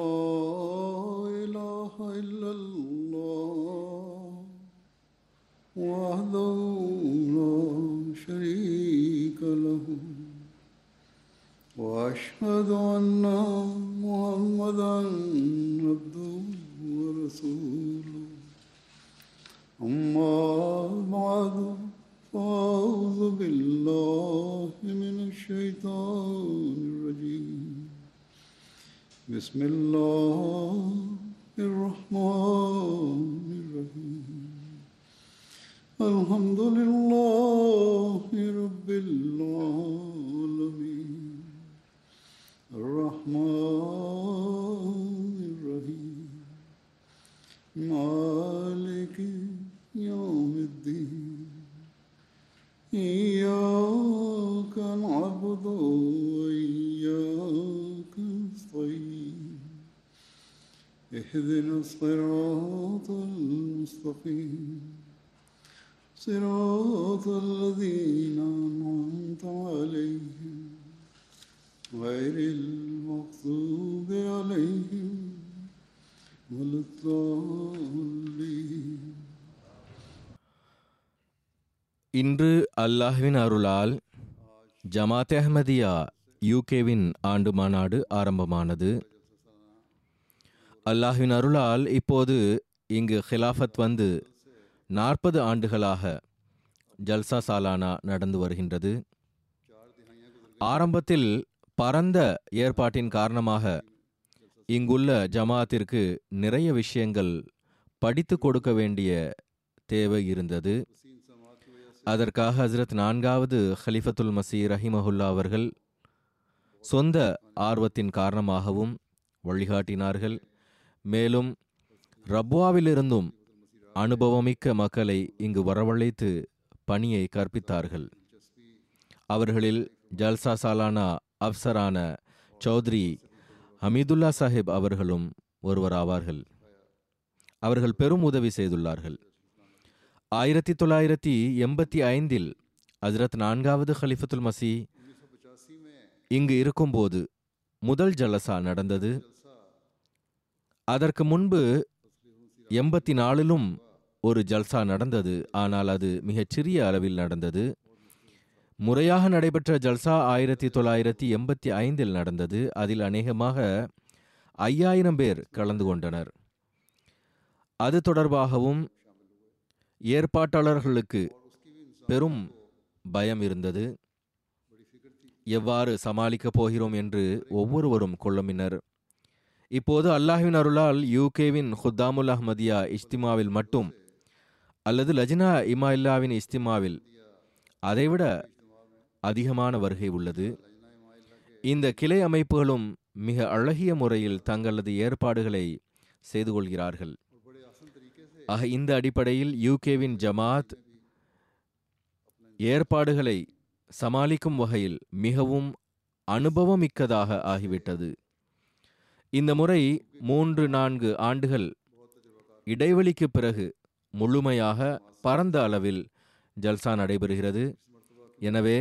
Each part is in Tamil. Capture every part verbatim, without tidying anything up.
لا إله إلا الله وحده لا شريك له وأشهد أن محمدا عبده ورسوله أما بعد فأعوذ بالله من الشيطان الرجيم بسم الله الرحمن الرحيم الحمد لله رب العالمين الرحمن الرحيم مالك يوم الدين إياك نعبد وإياك نستعين اهدنا الصراط المستقيم صراط الذين أنعمت عليهم غير المغضوب عليهم ولا الضالين. இன்று அல்லாஹ்வின் அருளால் ஜமாத் அஹ்மதியா யூகேவின் ஆண்டு மாநாடு ஆரம்பமானது. அல்லாஹ்வின் அருளால் இப்போது இங்கு ஹிலாஃபத் வந்து நாற்பது ஆண்டுகளாக ஜல்சா சாலானா நடந்து வருகின்றது. ஆரம்பத்தில் பரந்த ஏற்பாட்டின் காரணமாக இங்குள்ள ஜமாத்திற்கு நிறைய விஷயங்கள் படித்து கொடுக்க வேண்டிய தேவை இருந்தது. அதற்காக ஹஜ்ரத் நான்காவது ஹலிஃபத்துல் மசீ ரஹிமஹுல்லா அவர்கள் சொந்த ஆர்வத்தின் காரணமாகவும் வழிகாட்டினார்கள். மேலும் ரப்வாவிலிருந்தும் அனுபவமிக்க மக்களை இங்கு வரவழைத்து பணியை கற்பித்தார்கள். அவர்களில் ஜல்சா சாலானா அப்சரான சௌத்ரி ஹமீதுல்லா சாஹிப் அவர்களும் ஒருவராவார்கள். அவர்கள் பெரும் உதவி செய்துள்ளார்கள். ஆயிரத்தி தொள்ளாயிரத்தி எண்பத்தி ஐந்தில் ஹஜ்ரத் நான்காவது ஹலிஃபத்துல் மசி இங்கு இருக்கும்போது முதல் ஜலசா நடந்தது. அதற்கு முன்பு எண்பத்தி நாலிலும் ஒரு ஜல்சா நடந்தது, ஆனால் அது மிகச்சிறிய அளவில் நடந்தது. முறையாக நடைபெற்ற ஜல்சா ஆயிரத்தி தொள்ளாயிரத்தி எண்பத்தி ஐந்தில் நடந்தது. அதில் அநேகமாக ஐயாயிரம் பேர் கலந்து கொண்டனர். அது தொடர்பாகவும் ஏற்பாட்டாளர்களுக்கு பெரும் பயம் இருந்தது. எவ்வாறு சமாளிக்கப் போகிறோம் என்று ஒவ்வொருவரும் குழம்பினர். இப்போது அல்லாஹ்வின் அருளால் யூகேவின் ஹுத்தாமுல் அஹ்மதியா இஸ்திமாவில் மட்டும் அல்லது லஜ்னா இமாயில்லாவின் இஸ்திமாவில் அதைவிட அதிகமான வருகை உள்ளது. இந்த கிளை அமைப்புகளும் மிக அழகிய முறையில் தங்களது ஏற்பாடுகளை செய்து கொள்கிறார்கள். ஆக இந்த அடிப்படையில் யூகேவின் ஜமாத் ஏற்பாடுகளை சமாளிக்கும் வகையில் மிகவும் அனுபவமிக்கதாக ஆகிவிட்டது. இந்த முறை மூன்று நான்கு ஆண்டுகள் இடைவெளிக்கு பிறகு முழுமையாக பரந்த அளவில் ஜல்சா நடைபெறுகிறது. எனவே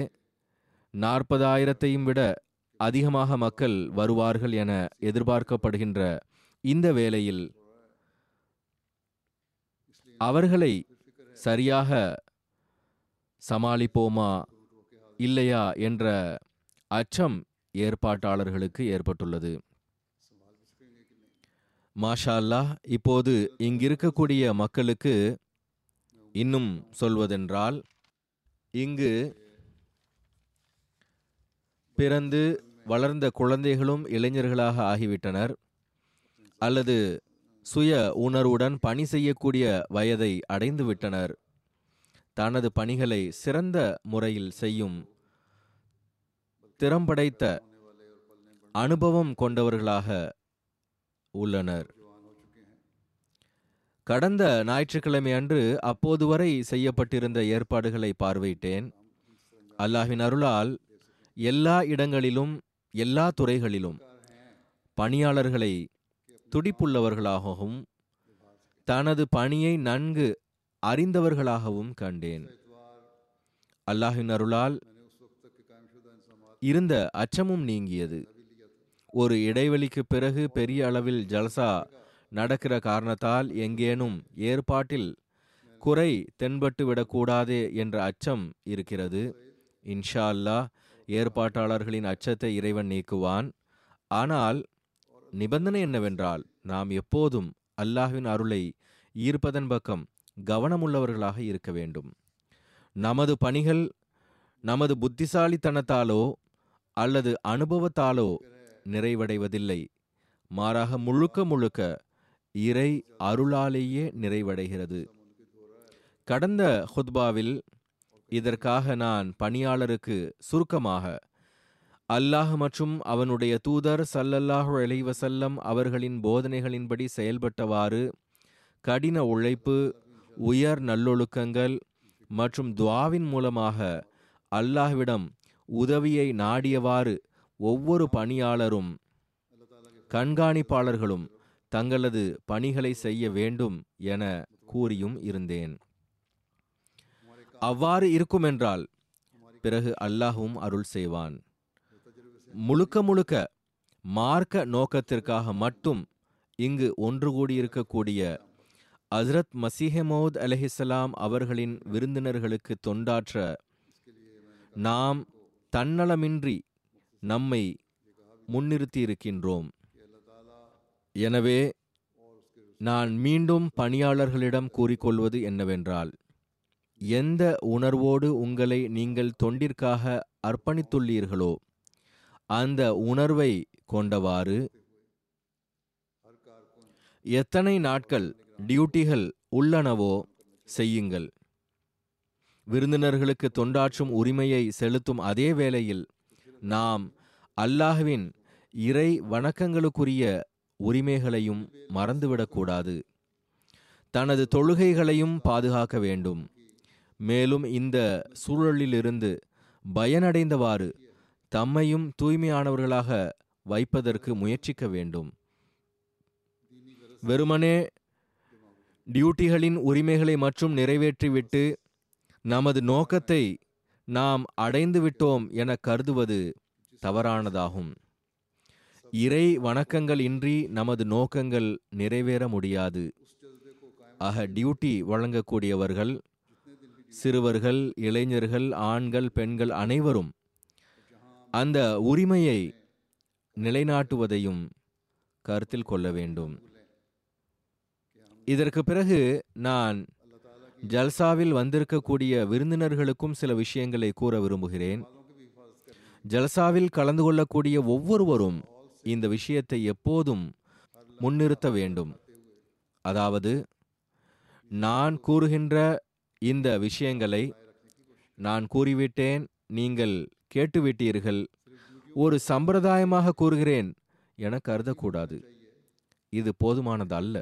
நாற்பதாயிரத்தையும் விட அதிகமாக மக்கள் வருவார்கள் என எதிர்பார்க்கப்படுகின்ற இந்த வேளையில் அவர்களை சரியாக சமாளிப்போமா இல்லையா என்ற அச்சம் ஏற்பாட்டாளர்களுக்கு ஏற்பட்டுள்ளது. மாஷா அல்லாஹ், இப்போது இங்கிருக்கக்கூடிய மக்களுக்கு இன்னும் சொல்வதென்றால், இங்கு பிறந்து வளர்ந்த குழந்தைகளும் இளைஞர்களாக ஆகிவிட்டனர் அல்லது சுய உணர்வுடன் பணி செய்யக்கூடிய வயதை அடைந்து விட்டனர். தனது பணிகளை சிறந்த முறையில் செய்யும் திறம்படைத்த அனுபவம் கொண்டவர்களாக உள்ளனர். கடந்த ஞாயிற்றுக்கிழமை அன்று அப்போது வரை செய்யப்பட்டிருந்த ஏற்பாடுகளை பார்வையிட்டேன். அல்லாஹ்வின் அருளால் எல்லா இடங்களிலும் எல்லா துறைகளிலும் பணியாளர்களை துடிப்புள்ளவர்களாகவும் தனது பணியை நன்கு அறிந்தவர்களாகவும் கண்டேன். அல்லாஹின் அருளால் இருந்த அச்சமும் நீங்கியது. ஒரு இடைவெளிக்கு பிறகு பெரிய அளவில் ஜல்சா நடக்கிற காரணத்தால் எங்கேனும் ஏற்பாட்டில் குறை தென்பட்டு விடக்கூடாதே என்ற அச்சம் இருக்கிறது. இன்ஷா அல்லா ஏற்பாட்டாளர்களின் அச்சத்தை இறைவன் நீக்குவான். ஆனால் நிபந்தனை என்னவென்றால், நாம் எப்போதும் அல்லாஹ்வின் அருளை ஈர்ப்பதன் பக்கம் கவனமுள்ளவர்களாக இருக்க வேண்டும். நமது பணிகள் நமது புத்திசாலித்தனத்தாலோ அல்லது அனுபவத்தாலோ நிறைவடைவதில்லை. மாறாக முழுக்க முழுக்க இறை அருளாலேயே நிறைவடைகிறது. கடந்த ஹுத்பாவில் இதற்காக நான் பணியாளருக்கு சுருக்கமாக அல்லாஹ் மற்றும் அவனுடைய தூதர் ஸல்லல்லாஹு அலைஹி வஸல்லம் அவர்களின் போதனைகளின்படி செயல்பட்டவாறு கடின உழைப்பு, உயர் நல்லொழுக்கங்கள் மற்றும் துஆவின் மூலமாக அல்லாஹ்விடம் உதவியை நாடியவாறு ஒவ்வொரு பணியாளரும் கண்காணிப்பாளர்களும் தங்களது பணிகளை செய்ய வேண்டும் என கூறியும் இருந்தேன். அவ்வாறு இருக்குமென்றால் பிறகு அல்லாஹ்வும் அருள் செய்வான். முழுக்க முழுக்க மார்க்க நோக்கத்திற்காக மட்டும் இங்கு ஒன்று கூடியிருக்கக்கூடிய ஹஸ்ரத் மஸீஹ் மவ்ஊத் அலைஹிஸ்ஸலாம் அவர்களின் விருந்தினர்களுக்கு தொண்டாற்ற நாம் தன்னலமின்றி நம்மை முன்னிறுத்தியிருக்கின்றோம். எனவே நான் மீண்டும் பணியாளர்களிடம் கூறிக்கொள்வது என்னவென்றால், எந்த உணர்வோடு உங்களை நீங்கள் தொண்டிற்காக அர்ப்பணித்துள்ளீர்களோ அந்த உணர்வை கொண்டவாறு எத்தனை நாட்கள் டியூட்டிகள் உள்ளனவோ செய்யுங்கள். விருந்தினர்களுக்கு தொண்டாற்றும் உரிமையை செலுத்தும் அதே வேளையில் நாம் அல்லாஹ்வின் இறை வணக்கங்களுக்குரிய உரிமைகளையும் மறந்துவிடக்கூடாது. தனது தொழுகைகளையும் பாதுகாக்க வேண்டும். மேலும் இந்த சூழலிலிருந்து பயனடைந்தவாறு தம்மையும் தூய்மையானவர்களாக வைப்பதற்கு முயற்சிக்க வேண்டும். வெறுமனே டியூட்டிகளின் உரிமைகளை மற்றும் நிறைவேற்றிவிட்டு நமது நோக்கத்தை நாம் அடைந்து விட்டோம் என கருதுவது தவறானதாகும். இறை வணக்கங்கள் இன்றி நமது நோக்கங்கள் நிறைவேற முடியாது. ஆக டியூட்டி வழங்கக்கூடியவர்கள், சிறுவர்கள், இளைஞர்கள், ஆண்கள், பெண்கள் அனைவரும் அந்த உரிமையை நிலைநாட்டுவதையும் கருத்தில் கொள்ள வேண்டும். இதற்கு பிறகு நான் ஜல்சாவில் வந்திருக்கக்கூடிய விருந்தினர்களுக்கும் சில விஷயங்களை கூற விரும்புகிறேன். ஜல்சாவில் கலந்து கொள்ளக்கூடிய ஒவ்வொருவரும் இந்த விஷயத்தை எப்போதும் முன்னிறுத்த வேண்டும். அதாவது, நான் கூறுகின்ற இந்த விஷயங்களை நான் கூறிவிட்டேன், நீங்கள் கேட்டுவிட்டீர்கள், ஒரு சம்பிரதாயமாக கூறுகிறேன் என கருதக்கூடாது. இது போதுமானது அல்ல.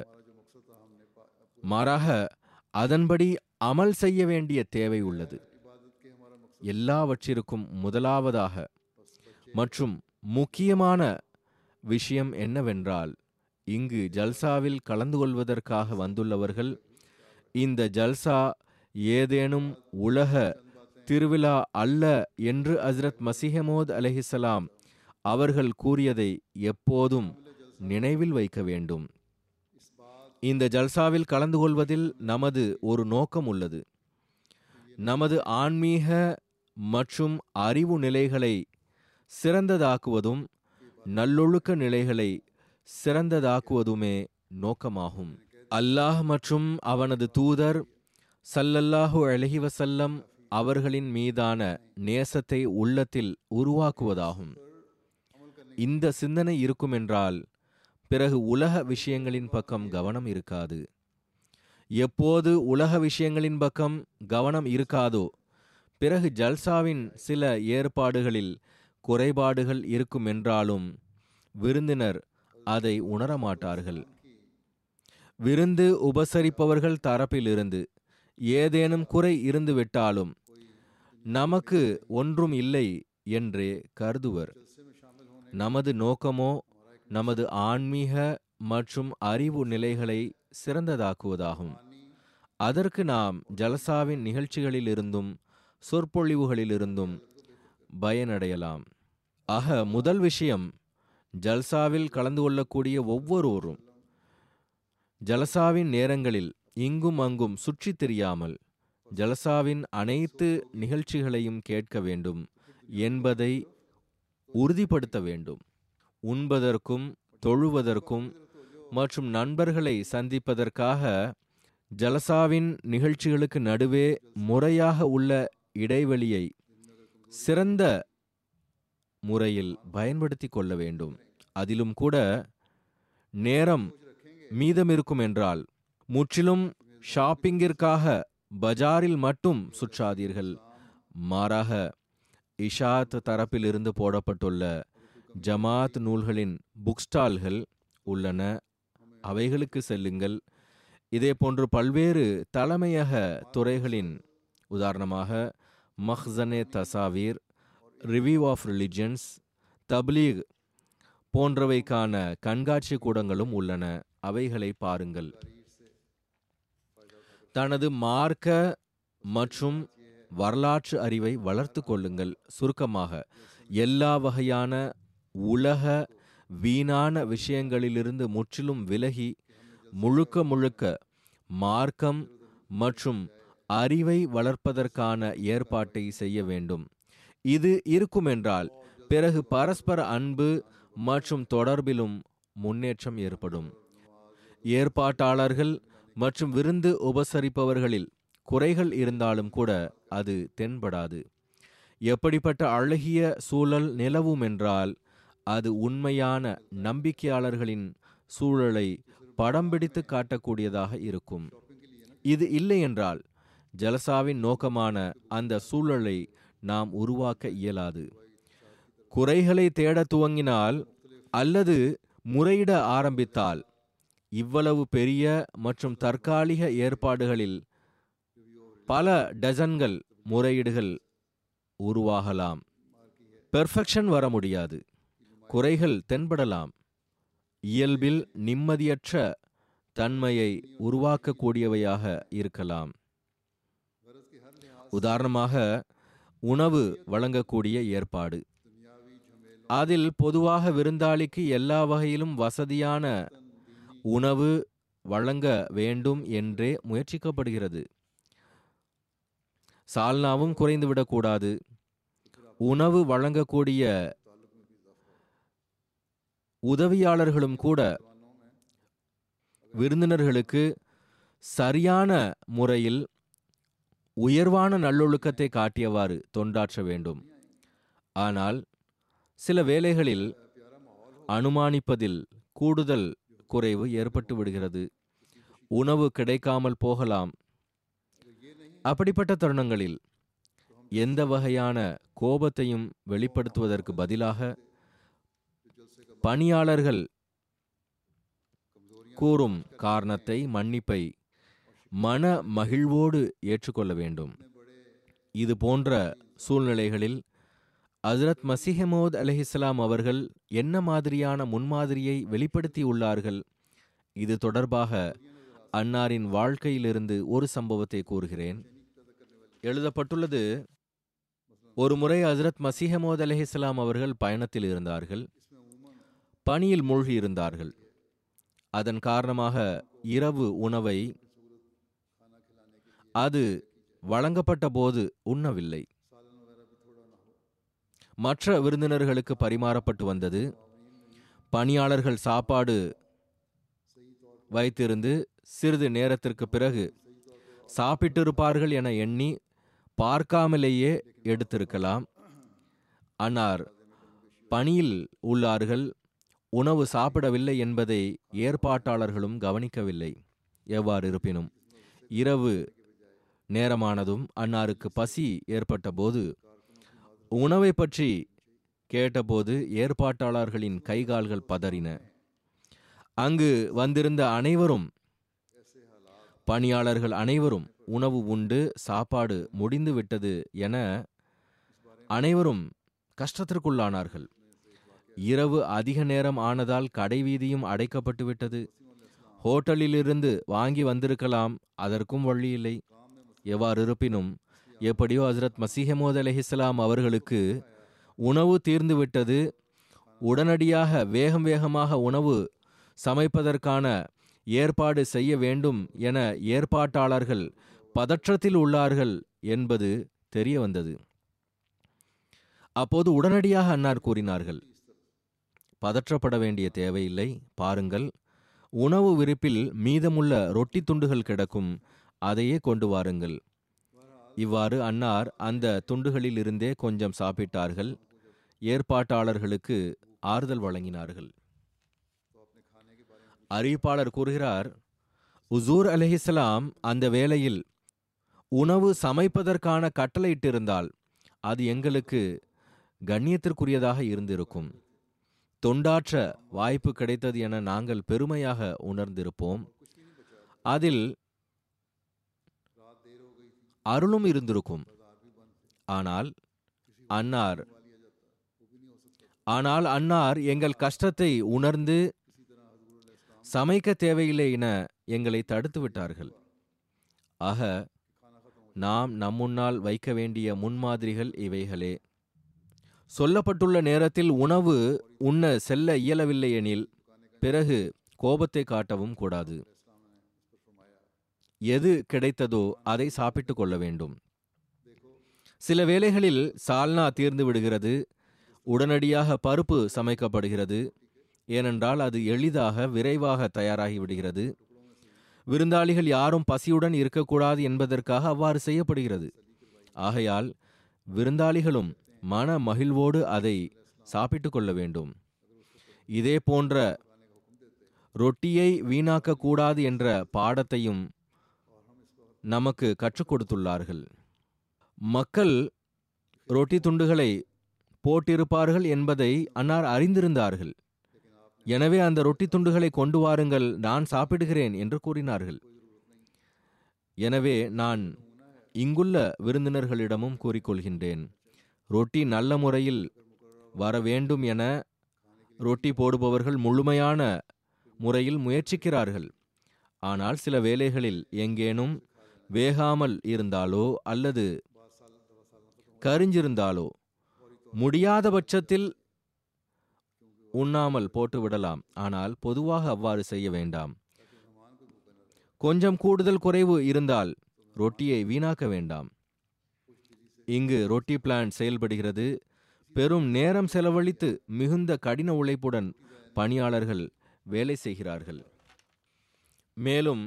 மாறாக அதன்படி அமல் செய்ய வேண்டிய தேவை உள்ளது. எல்லாவற்றிற்கும் முதலாவதாக மற்றும் முக்கியமான விஷயம் என்னவென்றால், இங்கு ஜல்சாவில் கலந்து கொள்வதற்காக வந்துள்ளவர்கள் இந்த ஜல்சா ஏதேனும் உலக திருவிழா அல்ல என்று ஹஸ்ரத் மஸீஹ் மவ்ஊத் அலைஹிஸ்ஸலாம் அவர்கள் கூறியதை எப்போதும் நினைவில் வைக்க வேண்டும். இந்த ஜல்சாவில் கலந்து கொள்வதில் நமது ஒரு நோக்கம் உள்ளது. நமது ஆன்மீக மற்றும் அறிவு நிலைகளை சிறந்ததாக்குவதும் நல்லொழுக்க நிலைகளை சிறந்ததாக்குவதுமே நோக்கமாகும். அல்லாஹ் மற்றும் அவனது தூதர் ஸல்லல்லாஹு அலைஹி வஸல்லம் அவர்களின் மீதான நேசத்தை உள்ளத்தில் உருவாக்குவதாகும். இந்த சிந்தனை இருக்குமென்றால் பிறகு உலக விஷயங்களின் பக்கம் கவனம் இருக்காது. எப்போது உலக விஷயங்களின் பக்கம் கவனம் இருக்காதோ பிறகு ஜல்சாவின் சில ஏற்பாடுகளில் குறைபாடுகள் இருக்குமென்றாலும் விருந்தினர் அதை உணரமாட்டார்கள். விருந்து உபசரிப்பவர்கள் தரப்பிலிருந்து ஏதேனும் குறை இருந்துவிட்டாலும் நமக்கு ஒன்றும் இல்லை என்றே கருதுவர். நமது நோக்கமோ நமது ஆன்மீக மற்றும் அறிவு நிலைகளை சிறந்ததாக்குவதாகும். அதற்கு நாம் ஜலசாவின் நிகழ்ச்சிகளிலிருந்தும் சொற்பொழிவுகளிலிருந்தும் பயனடையலாம். ஆக முதல் விஷயம், ஜல்சாவில் கலந்து கொள்ளக்கூடிய ஒவ்வொருவரும் ஜலசாவின் நேரங்களில் இங்கும் அங்கும் சுற்றித் திரியாமல் ஜலசாவின் அனைத்து நிகழ்ச்சிகளையும் கேட்க வேண்டும் என்பதை உறுதிப்படுத்த வேண்டும். உண்பதற்கும் தொழுவதற்கும் மற்றும் நண்பர்களை சந்திப்பதற்காக ஜலசாவின் நிகழ்ச்சிகளுக்கு நடுவே முறையாக உள்ள இடைவெளியை சிறந்த முறையில் பயன்படுத்தி கொள்ள வேண்டும். அதிலும் கூட நேரம் மீதமிருக்கும் என்றால் முற்றிலும் ஷாப்பிங்கிற்காக பஜாரில் மட்டும் சுற்றாதீர்கள். மாறாக, இஷாத் தரப்பிலிருந்து போடப்பட்டுள்ள ஜமாத் நூல்களின் புக் ஸ்டால்கள் உள்ளன, அவைகளுக்கு செல்லுங்கள். இதேபோன்று பல்வேறு தலைமையக துறைகளின், உதாரணமாக மஹ்சனே தசாவீர், ரிவ்யூ ஆஃப் ரிலிஜன்ஸ், தப்லீக் போன்றவைக்கான கண்காட்சி கூடங்களும் உள்ளன, அவைகளை பாருங்கள். தனது மார்க்க மற்றும் வரலாற்று அறிவை வளர்த்து கொள்ளுங்கள். சுருக்கமாக, எல்லா வகையான உலக வீணான விஷயங்களிலிருந்து முற்றிலும் விலகி முழுக்க முழுக்க மார்க்கம் மற்றும் அறிவை வளர்ப்பதற்கான ஏற்பாட்டை செய்ய வேண்டும். இது இருக்குமென்றால் பிறகு பரஸ்பர அன்பு மற்றும் தொடர்பிலும் முன்னேற்றம் ஏற்படும். ஏற்பாட்டாளர்கள் மற்றும் விருந்து உபசரிப்பவர்களில் குறைகள் இருந்தாலும் கூட அது தென்படாது. எப்படிப்பட்ட அழகிய சூழல் நிலவும் என்றால் அது உண்மையான நம்பிக்கையாளர்களின் சூழலை படம் பிடித்து காட்டக்கூடியதாக இருக்கும். இது இல்லை என்றால் ஜலசாவின் நோக்கமான அந்த சூழலை நாம் உருவாக்க இயலாது. குறைகளை தேட துவங்கினால் அல்லது முறையிட ஆரம்பித்தால் இவ்வளவு பெரிய மற்றும் தற்காலிக ஏற்பாடுகளில் பல டஜன்கள் முறையீடுகள் உருவாகலாம். பெர்ஃபெக்ஷன் வர முடியாது, குறைகள் தென்படலாம். இயல்பில் நிம்மதியற்ற தன்மையை உருவாக்கக்கூடியவையாக இருக்கலாம். உதாரணமாக, உணவு வழங்கக்கூடிய ஏற்பாடு, அதில் பொதுவாக விருந்தாளிக்கு எல்லா வகையிலும் வசதியான உணவு வழங்க வேண்டும் என்றே முயற்சிக்கப்படுகிறது. சால்னாவும் குறைந்துவிடக்கூடாது. உணவு வழங்கக்கூடிய உதவியாளர்களும் கூட விருந்தினர்களுக்கு சரியான முறையில் உயர்வான நல்லொழுக்கத்தை காட்டியவாறு தொண்டாற்ற வேண்டும். ஆனால் சில வேளைகளில் அனுமானிப்பதில் கூடுதல் குறைவு ஏற்பட்டு விடுகிறது. உணவு கிடைக்காமல் போகலாம். அப்படிப்பட்ட தருணங்களில் எந்த வகையான கோபத்தையும் வெளிப்படுத்துவதற்கு பதிலாக பணியாளர்கள் கூறும் காரணத்தை, மன்னிப்பை மன மகிழ்வோடு ஏற்றுக்கொள்ள வேண்டும். இது போன்ற சூழ்நிலைகளில் ஹஜ்ரத் மஸீஹ் மவ்ஊத் அலைஹிஸ்ஸலாம் அவர்கள் என்ன மாதிரியான முன்மாதிரியை வெளிப்படுத்தியுள்ளார்கள்? இது தொடர்பாக அன்னாரின் வாழ்க்கையிலிருந்து ஒரு சம்பவத்தை கூறுகிறேன். எழுதப்பட்டுள்ளது, ஒரு முறை ஹஜ்ரத் மஸீஹ் மவ்ஊத் அலைஹிஸ்ஸலாம் அவர்கள் பயணத்தில் இருந்தார்கள், பணியில் மூழ்கியிருந்தார்கள். அதன் காரணமாக இரவு உணவை அது வழங்கப்பட்ட போது உண்ணவில்லை. மற்ற விருந்தினர்களுக்கு பரிமாறப்பட்டு வந்தது. பணியாளர்கள் சாப்பாடு வைத்திருந்து சிறிது நேரத்திற்கு பிறகு சாப்பிட்டிருப்பார்கள் என எண்ணி பார்க்காமலேயே எடுத்திருக்கலாம். அன்னார் பணியில் உள்ளார்கள், உணவு சாப்பிடவில்லை என்பதை ஏற்பாட்டாளர்களும் கவனிக்கவில்லை. எவ்வாறு இருப்பினும் இரவு நேரமானதும் அன்னாருக்கு பசி ஏற்பட்ட போது உணவை பற்றி கேட்டபோது ஏற்பாட்டாளர்களின் கைகால்கள் பதறின. அங்கு வந்திருந்த அனைவரும், பணியாளர்கள் அனைவரும் உணவு உண்டு சாப்பாடு முடிந்து விட்டது என அனைவரும் கஷ்டத்திற்குள்ளானார்கள். இரவு அதிக நேரம் ஆனதால் கடைவீதியும் அடைக்கப்பட்டுவிட்டது. ஹோட்டலிலிருந்து வாங்கி வந்திருக்கலாம், அதற்கும் வழி இல்லை. எவ்வாறு இருப்பினும் எப்படியோ ஹஜ்ரத் மஸீஹ்மூத் அலைஹிஸ்ஸலாம் அவர்களுக்கு உணவு தீர்ந்துவிட்டது. உடனடியாக வேகம் வேகமாக உணவு சமைப்பதற்கான ஏற்பாடு செய்ய வேண்டும் என ஏற்பாட்டாளர்கள் பதற்றத்தில் உள்ளார்கள் என்பது தெரிய வந்தது. அப்போது உடனடியாக அன்னார் கூறினார்கள், பதற்றப்பட வேண்டிய தேவையில்லை, பாருங்கள், உணவு விரிப்பில் மீதமுள்ள ரொட்டி துண்டுகள் கிடக்கும், அதையே கொண்டு வாருங்கள். இவ்வாறு அன்னார் அந்த துண்டுகளில் இருந்தே கொஞ்சம் சாப்பிட்டார்கள். ஏற்பாட்டாளர்களுக்கு ஆறுதல் வழங்கினார்கள். அறிவிப்பாளர் கூறுகிறார், உசூர் அலைஹிஸ்ஸலாம் அந்த வேளையில் உணவு சமைப்பதற்கான கட்டளையிட்டிருந்தால் அது எங்களுக்கு கண்ணியத்திற்குரியதாக இருந்திருக்கும், தொண்டாற்ற வாய்ப்பு கிடைத்தது என நாங்கள் பெருமையாக உணர்ந்திருப்போம், அதில் அருளும் இருந்திருக்கும். ஆனால் அன்னார் ஆனால் அன்னார் எங்கள் கஷ்டத்தை உணர்ந்து சமைக்க தேவையில்லை என எங்களை தடுத்து விட்டார்கள். ஆக நாம் நம்முன்னால் வைக்க வேண்டிய முன்மாதிரிகள் இவைகளே. சொல்லப்பட்டுள்ள நேரத்தில் உணவு உண்ண செல்ல இயலவில்லை எனில் பிறகு கோபத்தை காட்டவும் கூடாது. எது கிடைத்ததோ அதை சாப்பிட்டு கொள்ள வேண்டும். சில வேளைகளில் சால்னா தீர்ந்து விடுகிறது, உடனடியாக பருப்பு சமைக்கப்படுகிறது. ஏனென்றால் அது எளிதாக விரைவாக தயாராகி விடுகிறது. விருந்தாளிகள் யாரும் பசியுடன் இருக்கக்கூடாது என்பதற்காக அவ்வாறு செய்யப்படுகிறது. ஆகையால் விருந்தாளிகளும் மன மகிழ்வோடு அதை சாப்பிட்டு கொள்ள வேண்டும். இதே போன்ற ரொட்டியை வீணாக்கக்கூடாது என்ற பாடத்தையும் நமக்கு கற்றுக் கொடுத்துள்ளார்கள். மக்கள் ரொட்டி துண்டுகளை போட்டிருப்பார்கள் என்பதை அன்னார் அறிந்திருந்தார்கள். எனவே அந்த ரொட்டி துண்டுகளை கொண்டு வாருங்கள், நான் சாப்பிடுகிறேன் என்று கூறினார்கள். எனவே நான் இங்குள்ள விருந்தினர்களிடமும் கூறிக்கொள்கின்றேன், ரொட்டி நல்ல முறையில் வர வேண்டும் என ரொட்டி போடுபவர்கள் முழுமையான முறையில் முயற்சிக்கிறார்கள். ஆனால் சில வேளைகளில் எங்கேனும் வேகாமல் இருந்தாலோ அல்லது கரிஞ்சிருந்தாலோ முடியாத பட்சத்தில் உண்ணாமல் போட்டு விடலாம். ஆனால் பொதுவாக அவ்வாறு செய்ய வேண்டாம். கொஞ்சம் கூடுதல் குறைவு இருந்தால் ரொட்டியை வீணாக்க வேண்டாம். இங்கு ரொட்டி பிளான்ட் செயல்படுகிறது. பெரும் நேரம் செலவழித்து மிகுந்த கடின உழைப்புடன் பணியாளர்கள் வேலை செய்கிறார்கள். மேலும்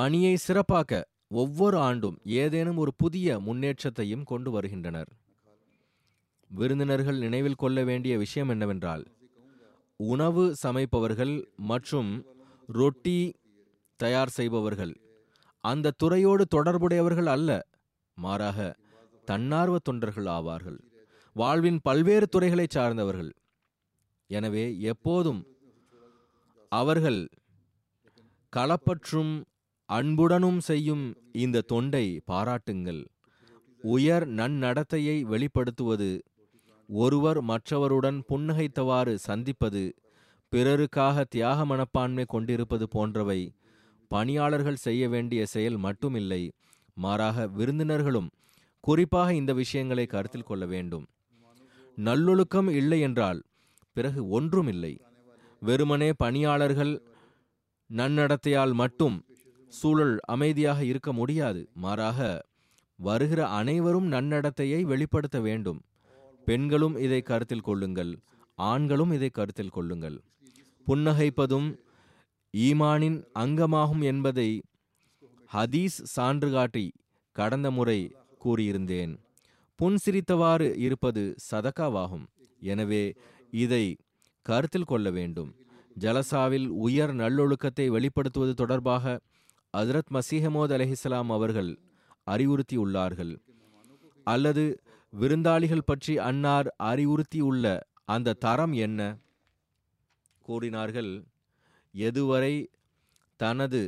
பணியை சிறப்பாக்க ஒவ்வொரு ஆண்டும் ஏதேனும் ஒரு புதிய முன்னேற்றத்தையும் கொண்டு வருகின்றனர். விருந்தினர்கள் நினைவில் கொள்ள வேண்டிய விஷயம் என்னவென்றால், உணவு சமைப்பவர்கள் மற்றும் ரொட்டி தயார் செய்பவர்கள் அந்த துறையோடு தொடர்புடையவர்கள் அல்ல, மாறாக தன்னார்வ தொண்டர்கள் ஆவார்கள், வாழ்வின் பல்வேறு துறைகளை சார்ந்தவர்கள். எனவே எப்போதும் அவர்கள் களப்பற்றும் அன்புடனும் செய்யும் இந்த தொண்டை பாராட்டுங்கள். உயர் நன்னடத்தையை வெளிப்படுத்துவது, ஒருவர் மற்றவருடன் புன்னகைத்தவாறு சந்திப்பது, பிறருக்காக தியாக மனப்பான்மை கொண்டிருப்பது போன்றவை பணியாளர்கள் செய்ய வேண்டிய செயல் மட்டுமில்லை, மாறாக விருந்தினர்களும் குறிப்பாக இந்த விஷயங்களை கருத்தில் கொள்ள வேண்டும். நல்லொழுக்கம் இல்லை என்றால் பிறகு ஒன்றும் இல்லை. வெறுமனே பணியாளர்கள் நன்னடத்தையால் மட்டும் சூழல் அமைதியாக இருக்க முடியாது, மாறாக வருகிற அனைவரும் நன்னடத்தையை வெளிப்படுத்த வேண்டும். பெண்களும் இதை கருத்தில் கொள்ளுங்கள், ஆண்களும் இதை கருத்தில் கொள்ளுங்கள். புன்னகைப்பதும் ஈமானின் அங்கமாகும் என்பதை ஹதீஸ் சான்று காட்டி கடந்த முறை கூறியிருந்தேன். புன்சிரித்தவாறு இருப்பது சதக்காவாகும். எனவே இதை கருத்தில் கொள்ள வேண்டும். ஜலசாவில் உயர் நல்லொழுக்கத்தை வெளிப்படுத்துவது தொடர்பாக ஹஜ்ரத் மஸீஹ்மூத் அலைஹிஸ்ஸலாம் அவர்கள் அறிவுறுத்தியுள்ளார்கள். அல்லது விருந்தாளிகள் பற்றி அன்னார் அறிவுறுத்தியுள்ள அந்த தரம் என்ன? கூறினார்கள், எதுவரை தனது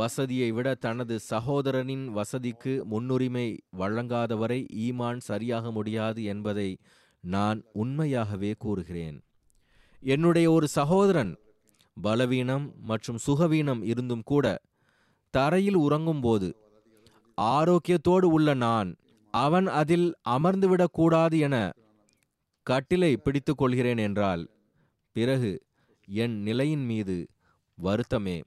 வசதியை விட தனது சகோதரனின் வசதிக்கு முன்னுரிமை வழங்காதவரை ஈமான் சரியாக முடியாது என்பதை நான் உண்மையாகவே கூறுகிறேன், என்னுடைய ஒரு சகோதரன் பலவீனம் மற்றும் சுகவீனம் இருந்தும் கூட தரையில் உறங்கும்போது ஆரோக்கியத்தோடு உள்ள நான் அவன் அதில் அமர்ந்துவிடக்கூடாது என கட்டிலை பிடித்து கொள்கிறேன் என்றால் பிறகு என் நிலையின் மீது வருத்தமே.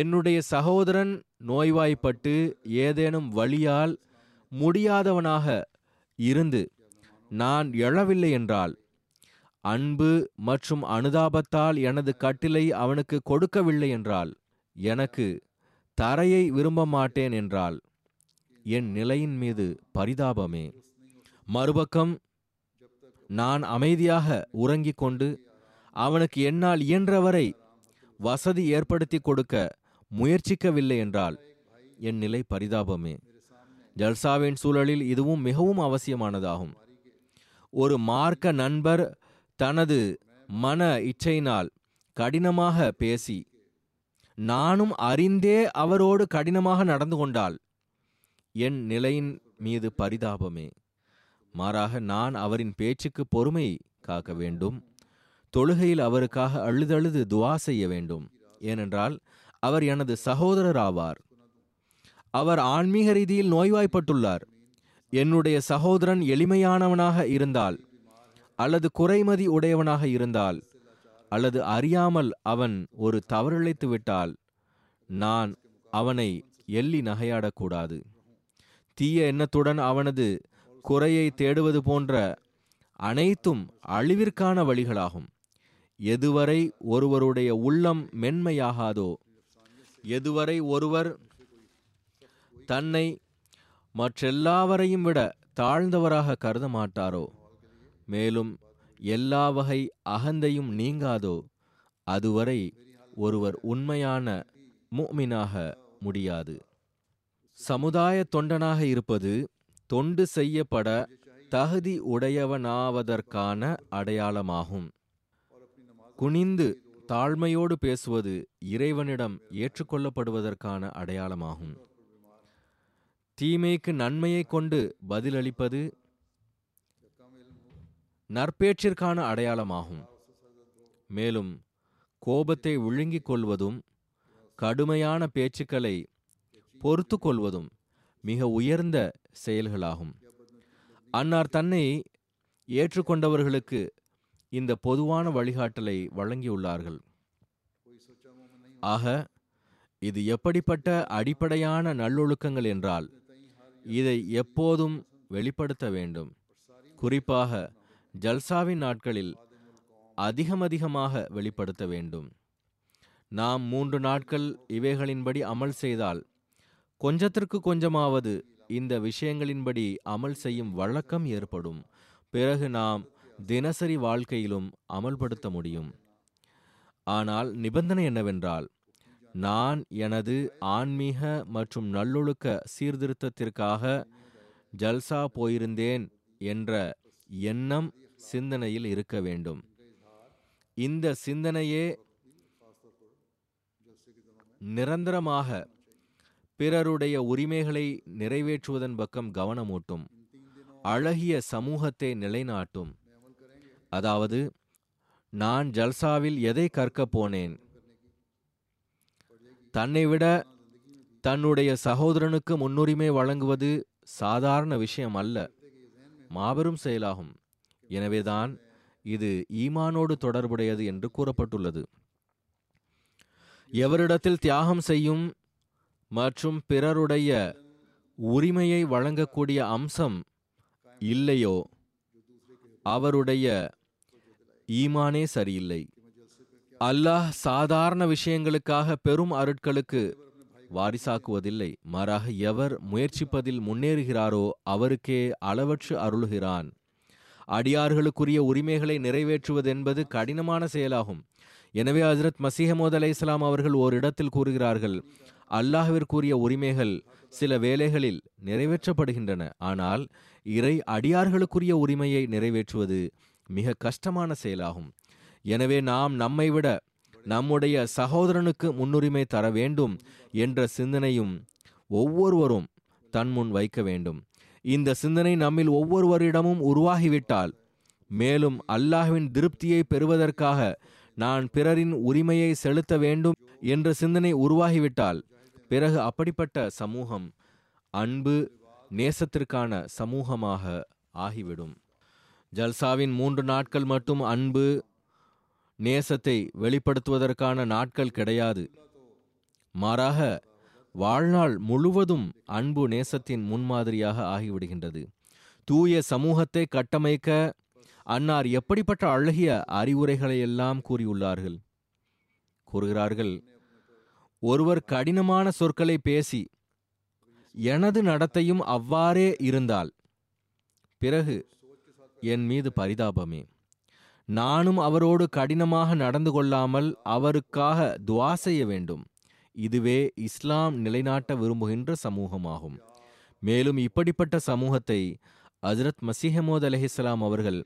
என்னுடைய சகோதரன் நோய்வாய்ப்பட்டு ஏதேனும் வழியால் முடியாதவனாக இருந்து நான் எழவில்லை என்றால், அன்பு மற்றும் அனுதாபத்தால் எனது கட்டிலை அவனுக்கு கொடுக்கவில்லை என்றால், எனக்கு தரையை விரும்ப மாட்டேன் என்றால் என் நிலையின் மீது பரிதாபமே. மறுபக்கம் நான் அமைதியாக உறங்கிக் கொண்டு அவனுக்கு என்னால் இயன்றவரை வசதி ஏற்படுத்தி கொடுக்க முயற்சிக்கவில்லை என்றால் என் நிலை பரிதாபமே. ஜல்சாவின் சூழலில் இதுவும் மிகவும் அவசியமானதாகும். ஒரு மார்க்க நண்பர் தனது மன இச்சையினால் கடினமாக பேசி நானும் அறிந்தே அவரோடு கடினமாக நடந்து கொண்டால் என் நிலையின் மீது பரிதாபமே. மாறாக நான் அவரின் பேச்சுக்கு பொறுமை காக்க வேண்டும். தொழுகையில் அவருக்காக அழுதழுது துவா செய்ய வேண்டும். ஏனென்றால் அவர் எனது சகோதரர் ஆவார். அவர் ஆன்மீக ரீதியில் நோய்வாய்ப்பட்டுள்ளார். என்னுடைய சகோதரன் எளிமையானவனாக இருந்தால் அல்லது குறைமதி உடையவனாக இருந்தால் அல்லது அறியாமல் அவன் ஒரு தவறிழைத்து விட்டால் நான் அவனை எள்ளி நகையாடக்கூடாது. தீய எண்ணத்துடன் அவனது குறையை தேடுவது போன்ற அனைத்தும் அழிவிற்கான வழிகளாகும். எதுவரை ஒருவருடைய உள்ளம் மென்மையாகாதோ, எதுவரை ஒருவர் தன்னை மற்றெல்லாவரையும் விட தாழ்ந்தவராக கருத மாட்டாரோ, மேலும் எல்லா வகை அகந்தையும் நீங்காதோ, அதுவரை ஒருவர் உண்மையான முஃமினாக முடியாது. சமுதாய தொண்டனாக இருப்பது தொண்டு செய்யப்பட தகுதி உடையவனாவதற்கான அடையாளமாகும். குனிந்து தாழ்மையோடு பேசுவது இறைவனிடம் ஏற்றுக்கொள்ளப்படுவதற்கான அடையாளமாகும். தீமைக்கு நன்மையை கொண்டு பதிலளிப்பது நற்பேற்றிற்கான அடையாளமாகும். மேலும் கோபத்தை விழுங்கிக் கொள்வதும் கடுமையான பேச்சுக்களை பொறுத்து கொள்வதும் மிக உயர்ந்த செயல்களாகும். அன்னார் தன்னை ஏற்றுக்கொண்டவர்களுக்கு இந்த பொதுவான வழிகாட்டலை வழங்கியுள்ளார்கள். ஆக இது எப்படிப்பட்ட அடிப்படையான நல்லொழுக்கங்கள் என்றால் இதை எப்போதும் வெளிப்படுத்த வேண்டும். குறிப்பாக ஜல்சாவின் நாட்களில் அதிகமதிகமாக வெளிப்படுத்த வேண்டும். நாம் மூன்று நாட்கள் இவைகளின்படி அமல் செய்தால் கொஞ்சத்திற்கு கொஞ்சமாவது இந்த விஷயங்களின்படி அமல் செய்யும் வழக்கம் ஏற்படும். பிறகு நாம் தினசரி வாழ்க்கையிலும் அமல்படுத்த முடியும். ஆனால் நிபந்தனை என்னவென்றால், நான் எனது ஆன்மீக மற்றும் நல்லொழுக்க சீர்திருத்தத்திற்காக ஜல்சா போயிருந்தேன் என்ற எண்ணம் சிந்தனையில் இருக்க வேண்டும். இந்த சிந்தனையே நிரந்தரமாக பிறருடைய உரிமைகளை நிறைவேற்றுவதன் பக்கம் கவனமூட்டும், அழகிய சமூகத்தை நிலைநாட்டும். அதாவது, நான் ஜல்சாவில் எதை கற்கப் போனேன், தன்னை விட தன்னுடைய சகோதரனுக்கு முன்னுரிமை வழங்குவது சாதாரண விஷயம் அல்ல, மாபெரும் செயலாகும். எனவேதான் இது ஈமானோடு தொடர்புடையது என்று கூறப்பட்டுள்ளது. எவரிடத்தில் தியாகம் செய்யும் மற்றும் பிறருடைய உரிமையை வழங்கக்கூடிய அம்சம் இல்லையோ அவருடைய ஈமானே சரியில்லை. அல்லாஹ் சாதாரண விஷயங்களுக்காக பெரும் அருட்களுக்கு வாரிசாக்குவதில்லை. மாறாக எவர் முயற்சிப்பதில் முன்னேறுகிறாரோ அவருக்கே அளவற்று அருள்கிறான். அடியார்களுக்குரிய உரிமைகளை நிறைவேற்றுவதென்பது கடினமான செயலாகும். எனவே ஹஜ்ரத் மஸீஹ் மவ்ஊத் அலைஹிஸ்ஸலாம் அவர்கள் ஓரிடத்தில் கூறுகிறார்கள், அல்லாஹ்விற்குரிய உரிமைகள் சில வேளைகளில் நிறைவேற்றப்படுகின்றன, ஆனால் இறை அடியார்களுக்குரிய உரிமையை நிறைவேற்றுவது மிக கஷ்டமான செயலாகும். எனவே நாம் நம்மை விட நம்முடைய சகோதரனுக்கு முன்னுரிமை தர வேண்டும் என்ற சிந்தனையும் ஒவ்வொருவரும் தன்முன் வைக்க வேண்டும். இந்த சிந்தனை நம்மில் ஒவ்வொருவரிடமும் உருவாகிவிட்டால் மேலும் அல்லாஹ்வின் திருப்தியை பெறுவதற்காக நான் பிறரின் உரிமையை செலுத்த வேண்டும் என்ற சிந்தனை உருவாகிவிட்டால் பிறகு அப்படிப்பட்ட சமூகம் அன்பு நேசத்திற்கான சமூகமாக ஆகிவிடும். ஜல்சாவின் மூன்று நாட்கள் மட்டும் அன்பு நேசத்தை வெளிப்படுத்துவதற்கான நாட்கள் கிடையாது. மாறாக வாழ்நாள் முழுவதும் அன்பு நேசத்தின் முன்மாதிரியாக ஆகிவிடுகின்றது. தூய சமூகத்தை கட்டமைக்க அன்னார் எப்படிப்பட்ட அழகிய அறிவுரைகளை எல்லாம் கூறியுள்ளார்கள். கூறுகிறார்கள், ஒருவர் கடினமான சொற்களை பேசி எனது நடத்தையும் அவ்வாறே இருந்தால் பிறகு என் மீது பரிதாபமே. நானும் அவரோடு கடினமாக நடந்து கொள்ளாமல் அவருக்காக துவா செய்ய வேண்டும். இதுவே இஸ்லாம் நிலைநாட்ட விரும்புகின்ற சமூகமாகும். மேலும் இப்படிப்பட்ட சமூகத்தை ஹஜ்ரத் மஸீஹ் மவ்ஊத் அலைஹிஸ்ஸலாம் அவர்கள்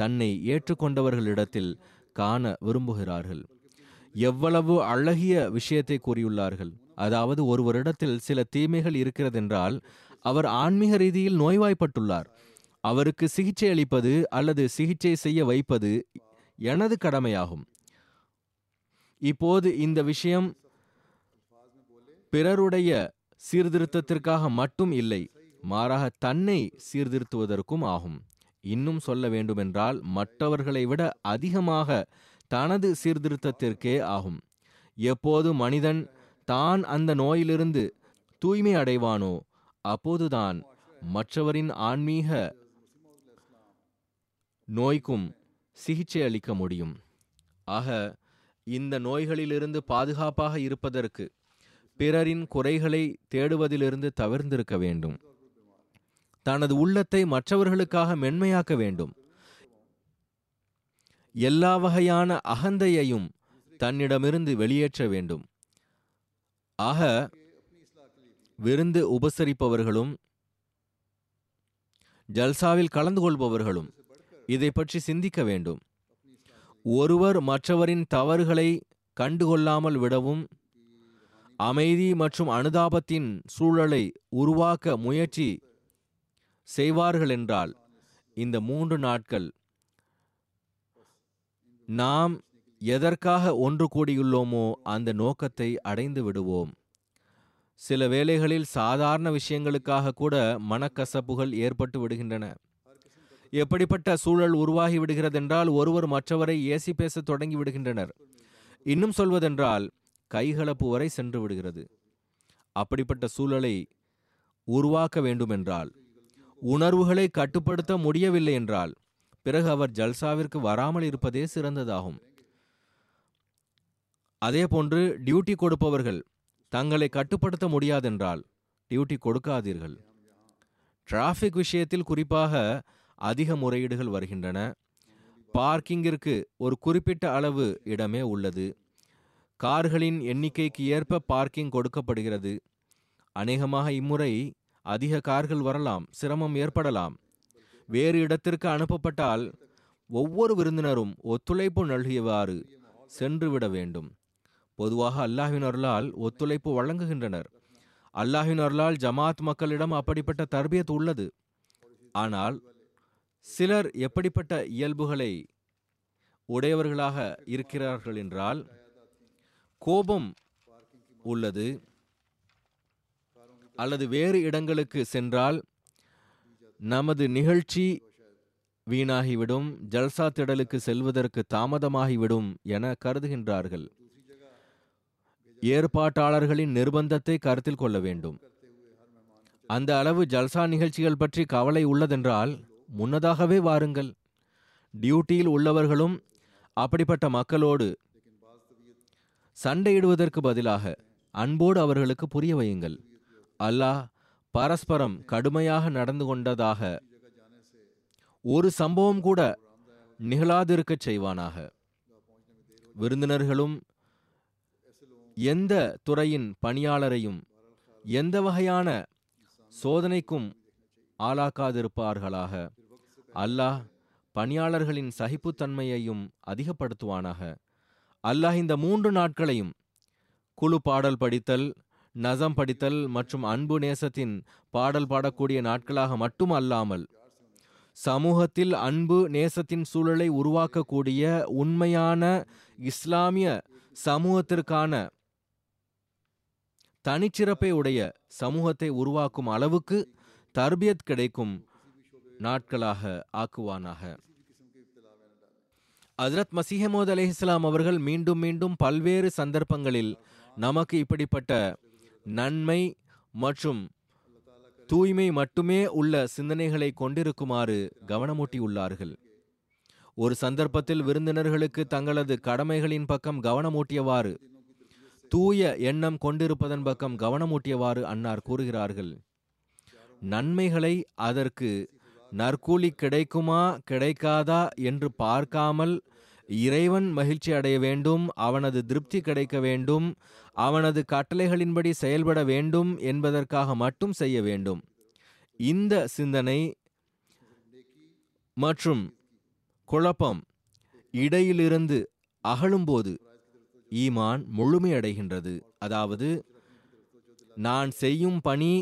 தன்னை ஏற்றுக்கொண்டவர்களிடத்தில் காண விரும்புகிறார்கள். எவ்வளவு அழகிய விஷயத்தை கூறியுள்ளார்கள். அதாவது, ஒருவரிடத்தில் சில தீமைகள் இருக்கிறதென்றால் அவர் ஆன்மீக ரீதியில் நோய்வாய்ப்பட்டுள்ளார், அவருக்கு சிகிச்சை அளிப்பது அல்லது சிகிச்சை செய்ய வைப்பது எனது கடமையாகும். இப்போது இந்த விஷயம் பிறருடைய சீர்திருத்தத்திற்காக மட்டும் இல்லை, மாறாக தன்னை சீர்திருத்துவதற்கும் ஆகும். இன்னும் சொல்ல வேண்டுமென்றால் மற்றவர்களை விட அதிகமாக தனது சீர்திருத்தத்திற்கே ஆகும். எப்போது மனிதன் தான் அந்த நோயிலிருந்து தூய்மை அடைவானோ அப்போதுதான் மற்றவரின் ஆன்மீக நோய்க்கும் சிகிச்சை அளிக்க முடியும். ஆக இந்த நோய்களிலிருந்து பாதுகாப்பாக இருப்பதற்கு பிறரின் குறைகளை தேடுவதிலிருந்து தவிர்த்திருக்க வேண்டும். தனது உள்ளத்தை மற்றவர்களுக்காக மென்மையாக்க வேண்டும். எல்லா வகையான அகந்தையையும் தன்னிடமிருந்து வெளியேற்ற வேண்டும். ஆக விருந்து உபசரிப்பவர்களும் ஜல்சாவில் கலந்து கொள்பவர்களும் இதை பற்றி சிந்திக்க வேண்டும். ஒருவர் மற்றவரின் தவறுகளை கண்டுகொள்ளாமல் விடவும் அமைதி மற்றும் அனுதாபத்தின் சூழலை உருவாக்க முயற்சி செய்வார்களென்றால் இந்த மூன்று நாட்கள் நாம் எதற்காக ஒன்று கூடியுள்ளோமோ அந்த நோக்கத்தை அடைந்து விடுவோம். சில வேளைகளில் சாதாரண விஷயங்களுக்காக கூட மனக்கசப்புகள் ஏற்பட்டு விடுகின்றன. எப்படிப்பட்ட சூழல் உருவாகி விடுகிறதென்றால் ஒருவர் மற்றவரை ஏசி பேச தொடங்கி விடுகின்றனர். இன்னும் சொல்வதென்றால் கைகலப்பு வரை சென்று விடுகிறது. அப்படிப்பட்ட சூழலை உருவாக்க வேண்டுமென்றால், உணர்வுகளை கட்டுப்படுத்த முடியவில்லை என்றால் பிறகு அவர் ஜல்சாவிற்கு வராமல் இருப்பதே சிறந்ததாகும். அதே போன்று டியூட்டி கொடுப்பவர்கள் தங்களை கட்டுப்படுத்த முடியாதென்றால் டியூட்டி கொடுக்காதீர்கள். டிராஃபிக் விஷயத்தில் குறிப்பாக அதிக முறையீடுகள் வருகின்றன. பார்க்கிங்கிற்கு ஒரு குறிப்பிட்ட அளவு இடமே உள்ளது. கார்களின் எண்ணிக்கைக்கு ஏற்ப பார்க்கிங் கொடுக்கப்படுகிறது. அநேகமாக இம்முறை அதிக கார்கள் வரலாம், சிரமம் ஏற்படலாம். வேறு இடத்திற்கு அனுப்பப்பட்டால் ஒவ்வொரு விருந்தினரும் ஒத்துழைப்பு நல்கியவாறு சென்றுவிட வேண்டும். பொதுவாக அல்லாஹ்வின் அருளால் ஒத்துழைப்பு வழங்குகின்றனர். அல்லாஹ்வின் அருளால் ஜமாத் மக்களிடம் அப்படிப்பட்ட தர்பியத் உள்ளது. ஆனால் சிலர் எப்படிப்பட்ட இயல்புகளை உடையவர்களாக இருக்கிறார்கள் என்றால் கோபம் உள்ளது, அல்லது வேறு இடங்களுக்கு சென்றால் நமது நிகழ்ச்சி வீணாகிவிடும், ஜல்சா திடலுக்கு செல்வதற்கு தாமதமாகிவிடும் என கருதுகின்றார்கள். ஏற்பாட்டாளர்களின் நிர்பந்தத்தை கருத்தில் கொள்ள வேண்டும். அந்த அளவு ஜல்சா நிகழ்ச்சிகள் பற்றி கவலை உள்ளதென்றால் முன்னதாகவே வாருங்கள். டியூட்டியில் உள்ளவர்களும் அப்படிப்பட்ட மக்களோடு சண்டையிடுவதற்கு பதிலாக அன்போடு அவர்களுக்கு புரிய வையுங்கள். அல்லாஹ் பரஸ்பரம் கடுமையாக நடந்து கொண்டதாக ஒரு சம்பவம் கூட நிகழாதிருக்க செய்வானாக. விருந்தினர்களும் எந்த துறையின் பணியாளரையும் எந்த வகையான சோதனைக்கும் ஆளாக்காதிருப்பார்களாக. அல்லாஹ் பணியாளர்களின் சகிப்புத்தன்மையையும் அதிகப்படுத்துவானாக. அல்லாஹ் இந்த மூன்று நாட்களையும் குழு பாடல் படித்தல், நசம் படித்தல் மற்றும் அன்பு நேசத்தின் பாடல் பாடக்கூடிய நாட்களாக மட்டும் அல்லாமல் சமூகத்தில் அன்பு நேசத்தின் சூழலை உருவாக்கக்கூடிய உண்மையான இஸ்லாமிய சமூகத்திற்கான தனிச்சிறப்பை உடைய சமூகத்தை உருவாக்கும் அளவுக்கு தர்பியத் கிடைக்கும் நாட்களாக ஆக்குவானாக. ஹஜ்ரத் மஸீஹ் மவ்ஊத் அலைஹிஸ்ஸலாம் அவர்கள் மீண்டும் மீண்டும் பல்வேறு சந்தர்ப்பங்களில் நமக்கு இப்படிப்பட்ட நன்மை மற்றும் தூய்மை மட்டுமே உள்ள சிந்தனைகளை கொண்டிருக்குமாறு கவனமூட்டியுள்ளார்கள். ஒரு சந்தர்ப்பத்தில் விருந்தினர்களுக்கு தங்களது கடமைகளின் பக்கம் கவனமூட்டியவாறு தூய எண்ணம் கொண்டிருப்பதன் பக்கம் கவனமூட்டியவாறு அன்னார் கூறுகிறார்கள், நன்மைகளை அதற்கு நற்கூலி கிடைக்குமா கிடைக்காதா என்று பார்க்காமல் இறைவன் மகிழ்ச்சி அடைய வேண்டும், அவனது திருப்தி கிடைக்க வேண்டும், அவனது கட்டளைகளின்படி செயல்பட வேண்டும் என்பதற்காக மட்டும் செய்ய வேண்டும். இந்த சிந்தனை மற்றும் குழப்பம் இடையிலிருந்து அகழும்போது ஈமான் முழுமையடைகின்றது. அதாவது நான் செய்யும் பணி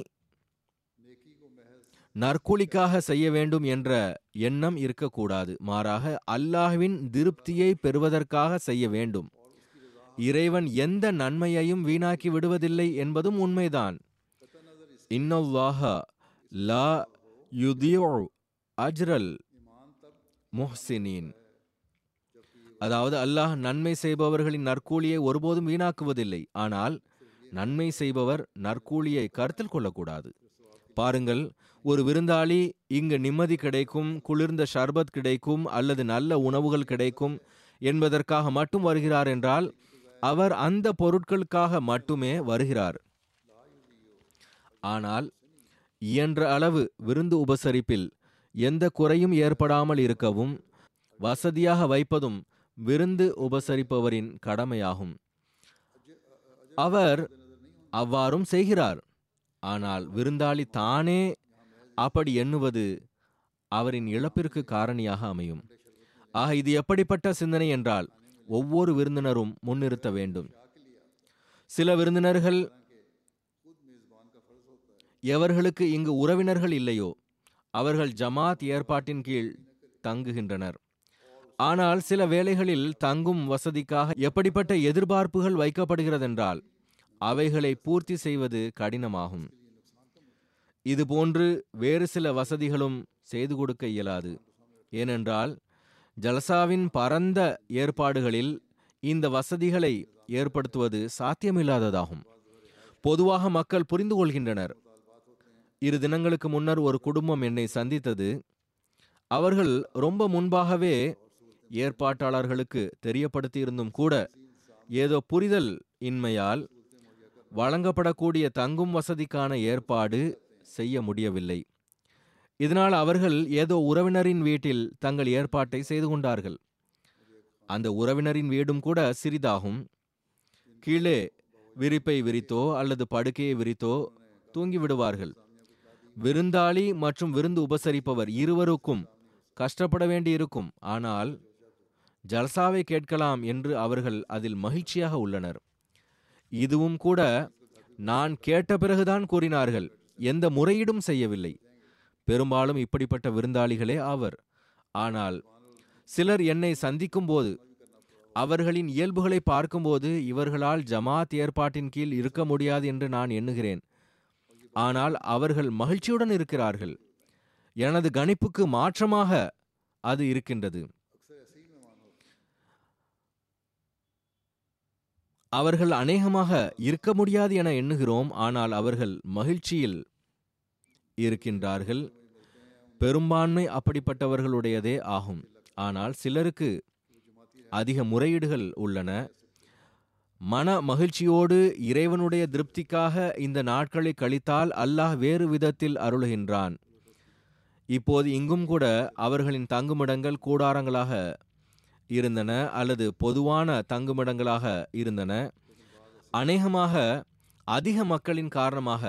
நற்கூலிக்காக செய்ய வேண்டும் என்ற எண்ணம் இருக்கக்கூடாது, மாறாக அல்லாஹ்வின் திருப்தியை பெறுவதற்காக செய்ய வேண்டும். இறைவன் எந்த நன்மையையும் வீணாக்கி விடுவதில்லை என்பதும் உண்மைதான். இன்னல்லாஹ லா யுதியு அஜ்ரல் முஹ்சினீன், அதாவது அல்லாஹ் நன்மை செய்பவர்களின் நற்கூலியை ஒருபோதும் வீணாக்குவதில்லை. ஆனால் நன்மை செய்பவர் நற்கூலியை கருத்தில் கொள்ளக்கூடாது. பாருங்கள், ஒரு விருந்தாளி இங்கு நிம்மதி கிடைக்கும், குளிர்ந்த ஷர்பத் கிடைக்கும் அல்லது நல்ல உணவுகள் கிடைக்கும் என்பதற்காக மட்டும் வருகிறார் என்றால் அவர் அந்த பொருட்களுக்காக மட்டுமே வருகிறார். ஆனால் இயன்ற அளவு விருந்து உபசரிப்பில் எந்த குறையும் ஏற்படாமல் இருக்கவும் வசதியாக வைப்பதும் விருந்து உபசரிப்பவரின் கடமையாகும். அவர் அவ்வாறும் செய்கிறார். ஆனால் விருந்தாளி தானே அப்படி எண்ணுவது அவரின் இழப்பிற்கு காரணியாக அமையும். ஆக இது எப்படிப்பட்ட சிந்தனை என்றால் ஒவ்வொரு விருந்தினரும் முன்னிறுத்த வேண்டும். சில விருந்தினர்கள் எவர்களுக்கு இங்கு உறவினர்கள் இல்லையோ அவர்கள் ஜமாத் ஏற்பாட்டின் கீழ் தங்குகின்றனர். ஆனால் சில வேளைகளில் தங்கும் வசதிக்காக எப்படிப்பட்ட எதிர்பார்ப்புகள் வைக்கப்படுகிறதென்றால் அவைகளை பூர்த்தி செய்வது கடினமாகும். இதுபோன்று வேறு சில வசதிகளும் செய்து கொடுக்க இயலாது. ஏனென்றால் ஜல்சாவின் பரந்த ஏற்பாடுகளில் இந்த வசதிகளை ஏற்படுத்துவது சாத்தியமில்லாததாகும். பொதுவாக மக்கள் புரிந்து கொள்கின்றனர். இரு தினங்களுக்கு முன்னர் ஒரு குடும்பம் என்னை சந்தித்தது. அவர்கள் ரொம்ப முன்பாகவே ஏற்பாட்டாளர்களுக்கு தெரியப்படுத்தியிருந்தும் கூட ஏதோ புரிதல் இன்மையால் வழங்கப்படக்கூடிய தங்கும் வசதிக்கான ஏற்பாடு செய்ய முடியவில்லை. இதனால் அவர்கள் ஏதோ உறவினரின் வீட்டில் தங்கள் ஏற்பாட்டை செய்து கொண்டார்கள். அந்த உறவினரின் வீடும் கூட சிறிதாகும். கீழே விரிப்பை விரித்தோ அல்லது படுக்கையை விரித்தோ தூங்கிவிடுவார்கள். விருந்தாளி மற்றும் விருந்து உபசரிப்பவர் இருவருக்கும் கஷ்டப்பட வேண்டியிருக்கும். ஆனால் ஜல்சாவை கேட்கலாம் என்று அவர்கள் அதில் மகிழ்ச்சியாக உள்ளனர். இதுவும் கூட நான் கேட்ட பிறகுதான் கூறினார்கள், எந்த முறையீடும் செய்யவில்லை. பெரும்பாலும் இப்படிப்பட்ட விருந்தாளிகளே ஆவர். ஆனால் சிலர் என்னை சந்திக்கும் போது அவர்களின் இயல்புகளை பார்க்கும்போது இவர்களால் ஜமாத் ஏற்பாட்டின் கீழ் இருக்க முடியாது என்று நான் எண்ணுகிறேன். ஆனால் அவர்கள் மகிழ்ச்சியுடன் இருக்கிறார்கள். எனது கணிப்புக்கு மாற்றமாக அது இருக்கின்றது. அவர்கள் அநேகமாக இருக்க முடியாது என எண்ணுகிறோம். ஆனால் அவர்கள் மகிழ்ச்சியில் இருக்கின்றார்கள். பெரும்பான்மை அப்படிப்பட்டவர்களுடையதே ஆகும். ஆனால் சிலருக்கு அதிக முறையீடுகள் உள்ளன. மன மகிழ்ச்சியோடு இறைவனுடைய திருப்திக்காக இந்த நாட்களை கழித்தால் அல்லாஹ் வேறு விதத்தில் அருள்கின்றான். இப்போது இங்கும் கூட அவர்களின் தங்குமிடங்கள் கூடாரங்களாக இருந்தன அல்லது பொதுவான தங்குமிடங்களாக இருந்தன. அநேகமாக அதிக மக்களின் காரணமாக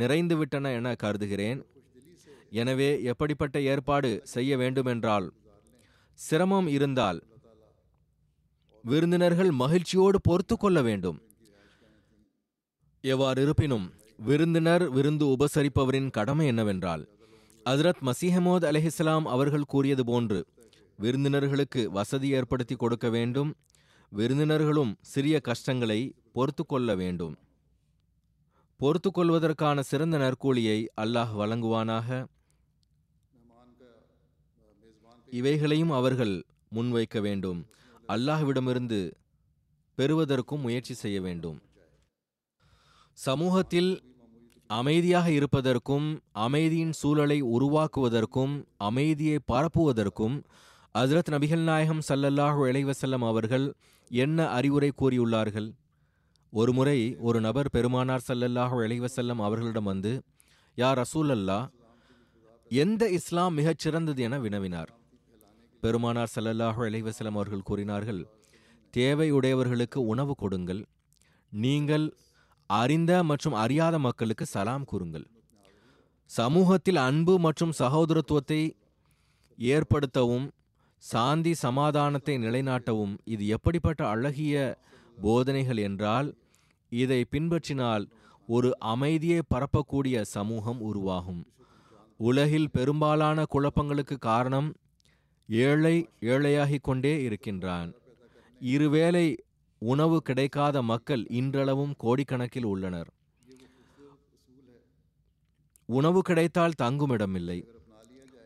நிறைந்துவிட்டன என கருதுகிறேன். எனவே எப்படிப்பட்ட ஏற்பாடு செய்ய வேண்டுமென்றால் சிரமம் இருந்தால் விருந்தினர்கள் மகிழ்ச்சியோடு பொறுத்து கொள்ள வேண்டும். எவ்வாறு இருப்பினும் விருந்தினர் விருந்து உபசரிப்பவரின் கடமை என்னவென்றால் ஹசரத் மசீஹமோத் அலைஹிஸ்லாம் அவர்கள் கூறியது போன்று விருந்தினர்களுக்கு வசதி ஏற்படுத்தி கொடுக்க வேண்டும், விருந்தினர்களும் சிறிய கஷ்டங்களை பொறுத்து கொள்ள வேண்டும். பொறுத்து கொள்வதற்கான சிறந்த நற்கூலியை அல்லாஹ் வழங்குவானாக. இவைகளையும் அவர்கள் முன்வைக்க வேண்டும், அல்லாஹ்விடமிருந்து பெறுவதற்கும் முயற்சி செய்ய வேண்டும். சமூகத்தில் அமைதியாக இருப்பதற்கும் அமைதியின் சூழலை உருவாக்குவதற்கும் அமைதியை பரப்புவதற்கும் ஹஜ்ரத் நபிகள் நாயகம் ஸல்லல்லாஹு அலைஹி வஸல்லம் அவர்கள் என்ன அறிவுரை கூறியுள்ளார்கள்? ஒரு முறை ஒரு நபர் பெருமானார் ஸல்லல்லாஹு அலைஹி வஸல்லம் அவர்களிடம் வந்து, யா ரசூலல்லா, எந்த இஸ்லாம் மிகச்சிறந்தது என வினவினார். பெருமானார் ஸல்லல்லாஹு அலைஹி வஸல்லம் அவர்கள் கூறினார்கள், தேவையுடையவர்களுக்கு உணவு கொடுங்கள், நீங்கள் அறிந்த மற்றும் அறியாத மக்களுக்கு சலாம் கூறுங்கள், சமூகத்தில் அன்பு மற்றும் சகோதரத்துவத்தை ஏற்படுத்தவும் சாந்தி சமாதானத்தை நிலைநாட்டவும் இது எப்படிப்பட்ட அழகிய போதனைகள் என்றால் இதை பின்பற்றினால் ஒரு அமைதியை பரப்பக்கூடிய சமூகம் உருவாகும். உலகில் பெரும்பாலான குழப்பங்களுக்கு காரணம் ஏழை ஏழையாகிக் கொண்டே இருக்கின்றான். இருவேளை உணவு கிடைக்காத மக்கள் இன்றளவும் கோடிக்கணக்கில் உள்ளனர். உணவு கிடைத்தால் தங்குமிடமில்லை.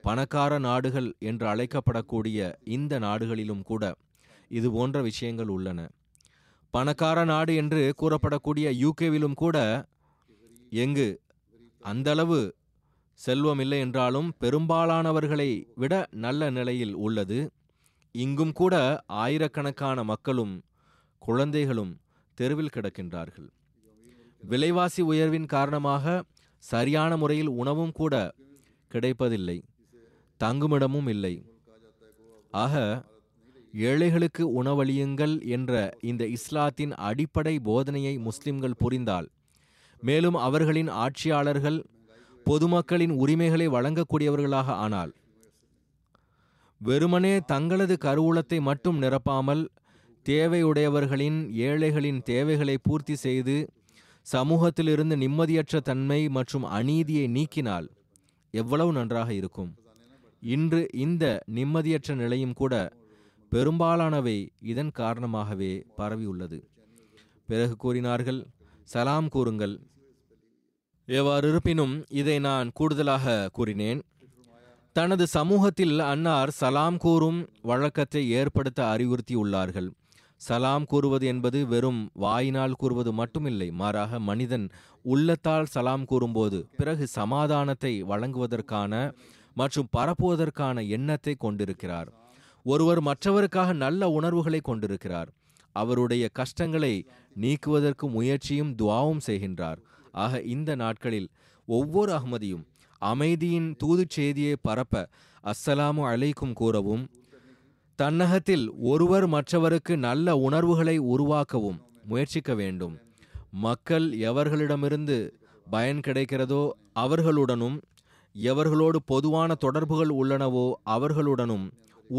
பணக்கார நாடுகள் என்று அழைக்கப்படக்கூடிய இந்த நாடுகளிலும் கூட இது போன்ற விஷயங்கள் உள்ளன. பணக்கார நாடு என்று கூறப்படக்கூடிய யூகேவிலும் கூட எங்கு அந்தளவு செல்வம் இல்லை என்றாலும் பெரும்பாலானவர்களை விட நல்ல நிலையில் உள்ளது. இங்கும் கூட ஆயிரக்கணக்கான மக்களும் குழந்தைகளும் தெருவில் கிடக்கின்றார்கள். விலைவாசி உயர்வின் காரணமாக சரியான முறையில் உணவும் கூட கிடைப்பதில்லை, தங்குமிடமும் இல்லை. ஆக ஏழைகளுக்கு உணவளியுங்கள் என்ற இந்த இஸ்லாத்தின் அடிப்படை போதனையை முஸ்லிம்கள் புரிந்தால், மேலும் அவர்களின் ஆட்சியாளர்கள் பொதுமக்களின் உரிமைகளை வழங்கக்கூடியவர்களாக ஆனால், வெறுமனே தங்களது கருவூலத்தை மட்டும் நிரப்பாமல் தேவையுடையவர்களின் ஏழைகளின் தேவைகளை பூர்த்தி செய்து சமூகத்திலிருந்து நிம்மதியற்ற தன்மை மற்றும் அநீதியை நீக்கினால் எவ்வளவு நன்றாக இருக்கும். இன்று இந்த நிம்மதியற்ற நிலையும் கூட பெரும்பாலானவை இதன் காரணமாகவே பரவியுள்ளது. பிறகு கூறினார்கள், சலாம் கூறுங்கள். எவ்வாறு இருப்பினும் இதை நான் கூடுதலாக கூறினேன். தனது சமூகத்தில் அன்னார் சலாம் கூறும் வழக்கத்தை ஏற்படுத்த அறிவுறுத்தியுள்ளார்கள். சலாம் கூறுவது என்பது வெறும் வாயினால் கூறுவது மட்டுமில்லை, மாறாக மனிதன் உள்ளத்தால் சலாம் கூறும்போது பிறகு சமாதானத்தை வழங்குவதற்கான மற்றும் பரப்புவதற்கான எண்ணத்தை கொண்டிருக்கிறார். ஒருவர் மற்றவருக்காக நல்ல உணர்வுகளை கொண்டிருக்கிறார். அவருடைய கஷ்டங்களை நீக்குவதற்கு முயற்சியும் துவாவும் செய்கின்றார். ஆக இந்த நாட்களில் ஒவ்வொரு அஹ்மதியும் அமைதியின் தூதுச் செய்தியை பரப்ப அஸ்ஸலாமு அலைக்கும் கூறவும், தன்னகத்தில் ஒருவர் மற்றவருக்கு நல்ல உணர்வுகளை உருவாக்கவும் முயற்சிக்க வேண்டும். மக்கள் எவர்களிடமிருந்து பயன் கிடைக்கிறதோ அவர்களுடனும், எவர்களோடு பொதுவான தொடர்புகள் உள்ளனவோ அவர்களுடனும்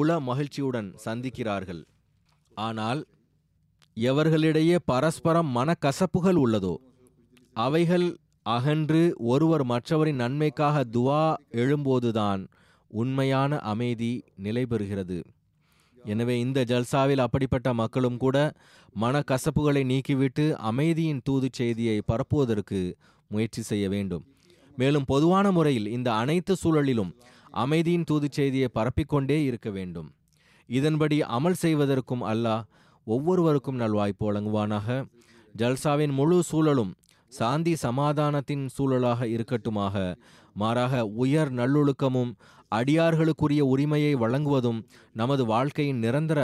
உள மகிழ்ச்சியுடன் சந்திக்கிறார்கள். ஆனால் எவர்களிடையே பரஸ்பரம் மனக்கசப்புகள் உள்ளதோ அவைகள் அகன்று ஒருவர் மற்றவரின் நன்மைக்காக துவா எழும்போதுதான் உண்மையான அமைதி நிலை பெறுகிறது. எனவே இந்த ஜல்சாவில் அப்படிப்பட்ட மக்களும் கூட மனக்கசப்புகளை நீக்கிவிட்டு அமைதியின் தூது செய்தியை பரப்புவதற்கு முயற்சி செய்ய வேண்டும். மேலும் பொதுவான முறையில் இந்த அனைத்து சூழலிலும் அமைதியின் தூது செய்தியை பரப்பிக்கொண்டே இருக்க வேண்டும். இதன்படி அமல் செய்வதற்கும் அல்லாஹ் ஒவ்வொருவருக்கும் நல்வாய்ப்பு வழங்குவானாக. ஜல்சாவின் முழு சூழலும் சாந்தி சமாதானத்தின் சூழலாக இருக்கட்டுமாக. மாறாக உயர் நல்லொழுக்கமும் அடியார்களுக்குரிய உரிமையை வழங்குவதும் நமது வாழ்க்கையின் நிரந்தர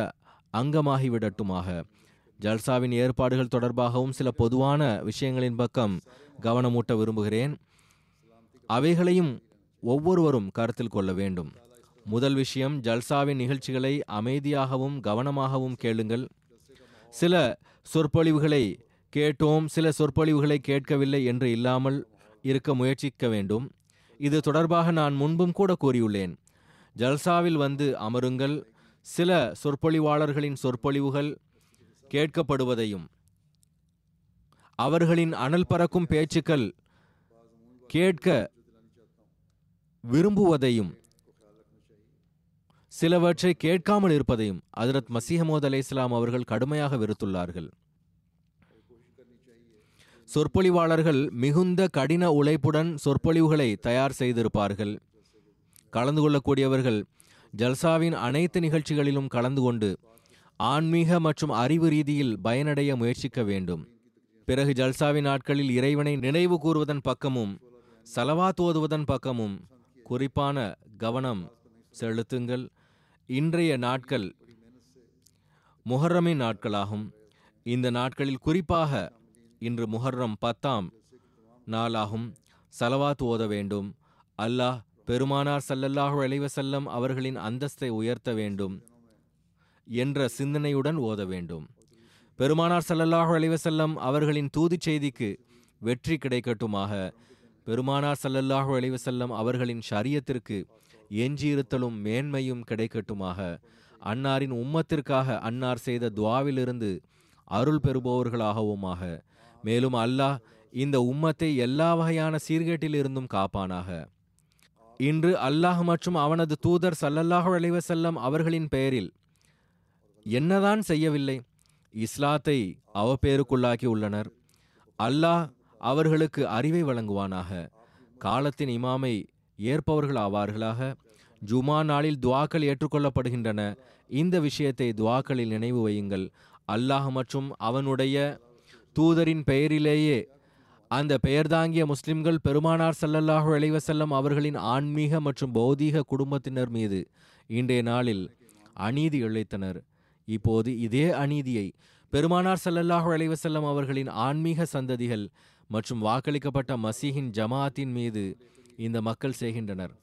அங்கமாகிவிடட்டுமாக. ஜல்சாவின் ஏற்பாடுகள் தொடர்பாகவும் சில பொதுவான விஷயங்களின் பக்கம் கவனமூட்ட விரும்புகிறேன். அவைகளையும் ஒவ்வொருவரும் கருத்தில் கொள்ள வேண்டும். முதல் விஷயம், ஜல்சாவின் நிகழ்ச்சிகளை அமைதியாகவும் கவனமாகவும் கேளுங்கள். சில சொற்பொழிவுகளை கேட்டோம், சில சொற்பொழிவுகளை கேட்கவில்லை என்று இல்லாமல் இருக்க முயற்சிக்க வேண்டும். இது தொடர்பாக நான் முன்பும் கூட கூறியுள்ளேன். ஜல்சாவில் வந்து அமருங்கள். சில சொற்பொழிவாளர்களின் சொற்பொழிவுகள் கேட்கப்படுவதையும் அவர்களின் அனல் பறக்கும் பேச்சுக்கள் கேட்க விரும்புவதையும் சிலவற்றை கேட்காமல் இருப்பதையும் ஹஜ்ரத் மஸீஹ் மவ்ஊத் அலைஹிஸ்ஸலாம் அவர்கள் கடுமையாக வெறுத்துள்ளார்கள். சொற்பொழிவாளர்கள் மிகுந்த கடின உழைப்புடன் சொற்பொழிவுகளை தயார் செய்திருப்பார்கள். கலந்து கொள்ளக்கூடியவர்கள் ஜல்சாவின் அனைத்து நிகழ்ச்சிகளிலும் கலந்து கொண்டு ஆன்மீக மற்றும் அறிவு ரீதியில் பயனடைய முயற்சிக்க வேண்டும். பிறகு ஜல்சாவின் நாட்களில் இறைவனை நினைவு கூறுவதன் பக்கமும் சலவாத் ஓதுவதன் பக்கமும் குறிப்பான கவனம் செலுத்துங்கள். இன்றைய நாட்கள் முஹர்ரமின் நாட்களாகும். இந்த நாட்களில் குறிப்பாக இன்று முஹர்ரம் பத்தாம் நாளாகும். சலவாத் ஓத வேண்டும். அல்லாஹ் பெருமானார் ஸல்லல்லாஹு அலைஹி வஸல்லம் அவர்களின் அந்தஸ்தை உயர்த்த வேண்டும் என்ற சிந்தனையுடன் ஓத வேண்டும். பெருமானார் ஸல்லல்லாஹு அலைஹி வஸல்லம் அவர்களின் தூது செய்திக்கு வெற்றி கிடைக்கட்டுமாக. பெருமானார் ஸல்லல்லாஹு அலைஹி வஸல்லம் அவர்களின் ஷரியத்திற்கு எஞ்சியிருத்தலும் மேன்மையும் கிடைக்கட்டுமாக. அன்னாரின் உம்மத்திற்காக அன்னார் செய்த துவாவிலிருந்து அருள் பெறுபவர்களாகவுமாக. மேலும் அல்லாஹ் இந்த உம்மத்தை எல்லா வகையான சீர்கேட்டிலிருந்தும் காப்பானாக. இன்று அல்லாஹ் மற்றும் அவனது தூதர் ஸல்லல்லாஹு அலைஹி வஸல்லம் அவர்களின் பெயரில் என்னதான் செய்யவில்லை? இஸ்லாத்தை அவப்பேருக்குள்ளாக்கி உள்ளனர். அல்லாஹ் அவர்களுக்கு அறிவை வழங்குவானாக. காலத்தின் இமாமை ஏற்பவர்கள் ஆவார்களாக. ஜுமா நாளில் துவாக்கள் ஏற்றுக்கொள்ளப்படுகின்றன. இந்த விஷயத்தை துவாக்களில் நினைவு வையுங்கள். அல்லாஹ் மற்றும் அவனுடைய தூதரின் பெயரிலேயே அந்த பெயர் தாங்கிய முஸ்லிம்கள் பெருமானார் ஸல்லல்லாஹு அலைஹி வஸல்லம் அவர்களின் ஆன்மீக மற்றும் பௌதீக குடும்பத்தினர் மீது இன்றைய நாளில் அநீதி இழைத்தனர். இப்போது இதே அநீதியை பெருமானார் ஸல்லல்லாஹு அலைஹி வஸல்லம் அவர்களின் ஆன்மீக சந்ததிகள் மற்றும் வாக்களிக்கப்பட்ட மசீஹின் ஜமாஅத்தின் மீது இந்த மக்கள் செய்கின்றனர்.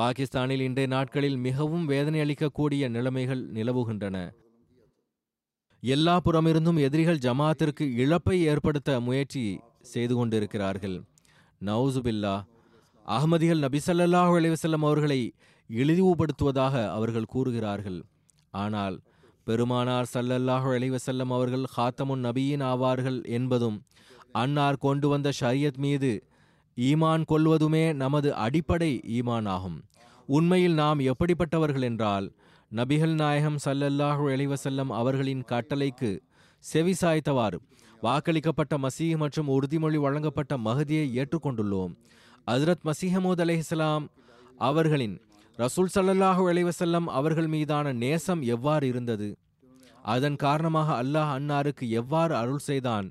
பாகிஸ்தானில் இன்றைய நாட்களில் மிகவும் வேதனை அளிக்கக்கூடிய நிலைமைகள் நிலவுகின்றன. எல்லா புறமிருந்தும் எதிரிகள் ஜமாஅத்திற்கு இழப்பை ஏற்படுத்த முயற்சி செய்து கொண்டிருக்கிறார்கள். நவுசுபில்லா. அஹ்மதிகள் நபி ஸல்லல்லாஹு அலைஹி வஸல்லம் அவர்களை இழிவுபடுத்துவதாக அவர்கள் கூறுகிறார்கள். ஆனால் பெருமானார் ஸல்லல்லாஹு அலைஹி வஸல்லம் அவர்கள் ஹாத்தமுன் நபியின் ஆவார்கள் என்பதும் அன்னார் கொண்டு வந்த ஷரியத் மீது ஈமான் கொள்வதுமே நமது அடிப்படை ஈமான் ஆகும். உண்மையில் நாம் எப்படிப்பட்டவர்கள் என்றால் நபிகள் நாயகம் ஸல்லல்லாஹு அலைஹி வஸல்லம் அவர்களின் கட்டளைக்கு செவி சாய்த்தவாறு வாக்களிக்கப்பட்ட மஸீஹ் மற்றும் உறுதிமொழி வழங்கப்பட்ட மஹதியை ஏற்றுக்கொண்டுள்ளோம். ஹஜ்ரத் மஸீஹ் மவ்ஊத் அலைஹிஸ்ஸலாம் அவர்களின் ரசூல் ஸல்லல்லாஹு அலைஹி வஸல்லம் அவர்கள் மீதான நேசம் எவ்வாறு இருந்தது, அதன் காரணமாக அல்லாஹ் அன்னாருக்கு எவ்வாறு அருள் செய்தான்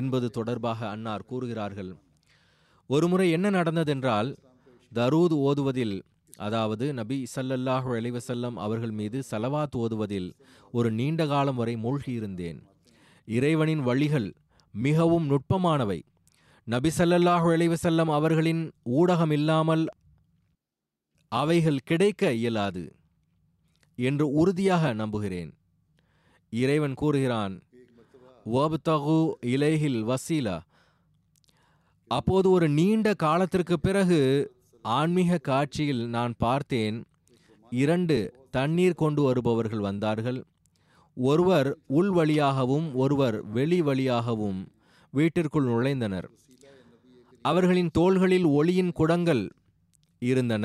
என்பது தொடர்பாக அன்னார் கூறுகிறார்கள். ஒருமுறை என்ன நடந்ததென்றால், தரூத் ஓதுவதில், அதாவது நபி ஸல்லல்லாஹு அலைஹி வஸல்லம் அவர்கள் மீது சலவாத் ஓதுவதில் ஒரு நீண்ட காலம் வரை மூழ்கியிருந்தேன். இறைவனின் வழிகள் மிகவும் நுட்பமானவை. நபி ஸல்லல்லாஹு அலைஹி வஸல்லம் அவர்களின் ஊடகம் இல்லாமல் அவைகள் கிடைக்க இயலாது என்று உறுதியாக நம்புகிறேன். இறைவன் கூறுகிறான், வப்தகு இலைஹில் வசீலா. அப்போது ஒரு நீண்ட காலத்திற்கு பிறகு ஆன்மீக காட்சியில் நான் பார்த்தேன், இரண்டு தண்ணீர் கொண்டு வருபவர்கள் வந்தார்கள். ஒருவர் உள் வழியாகவும் ஒருவர் வெளி வழியாகவும் வீட்டிற்குள் நுழைந்தனர். அவர்களின் தோள்களில் ஒளியின் குடங்கள் இருந்தன.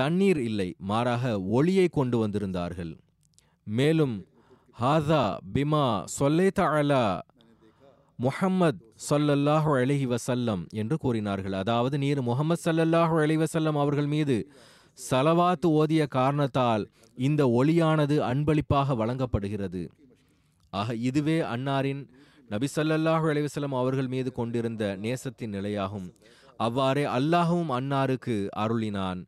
தண்ணீர் இல்லை, மாறாக ஒளியை கொண்டு வந்திருந்தார்கள். மேலும் ஹாதா பிமா சொல்லைத அலா முஹம்மத் ஸல்லல்லாஹு அலைஹி வஸல்லம் என்று கூறினார்கள். அதாவது, நீர் முஹம்மது ஸல்லல்லாஹு அலைஹி வஸல்லம் அவர்கள் மீது சலவாத்து ஓதிய காரணத்தால் இந்த ஒளியானது அன்பளிப்பாக வழங்கப்படுகிறது. ஆக இதுவே அன்னாரின் நபி ஸல்லல்லாஹு அலைஹி வஸல்லம் அவர்கள் மீது கொண்டிருந்த நேசத்தின் நிலையாகும். அவ்வாறே அல்லாஹ்வும் அன்னாருக்கு அருளினான்.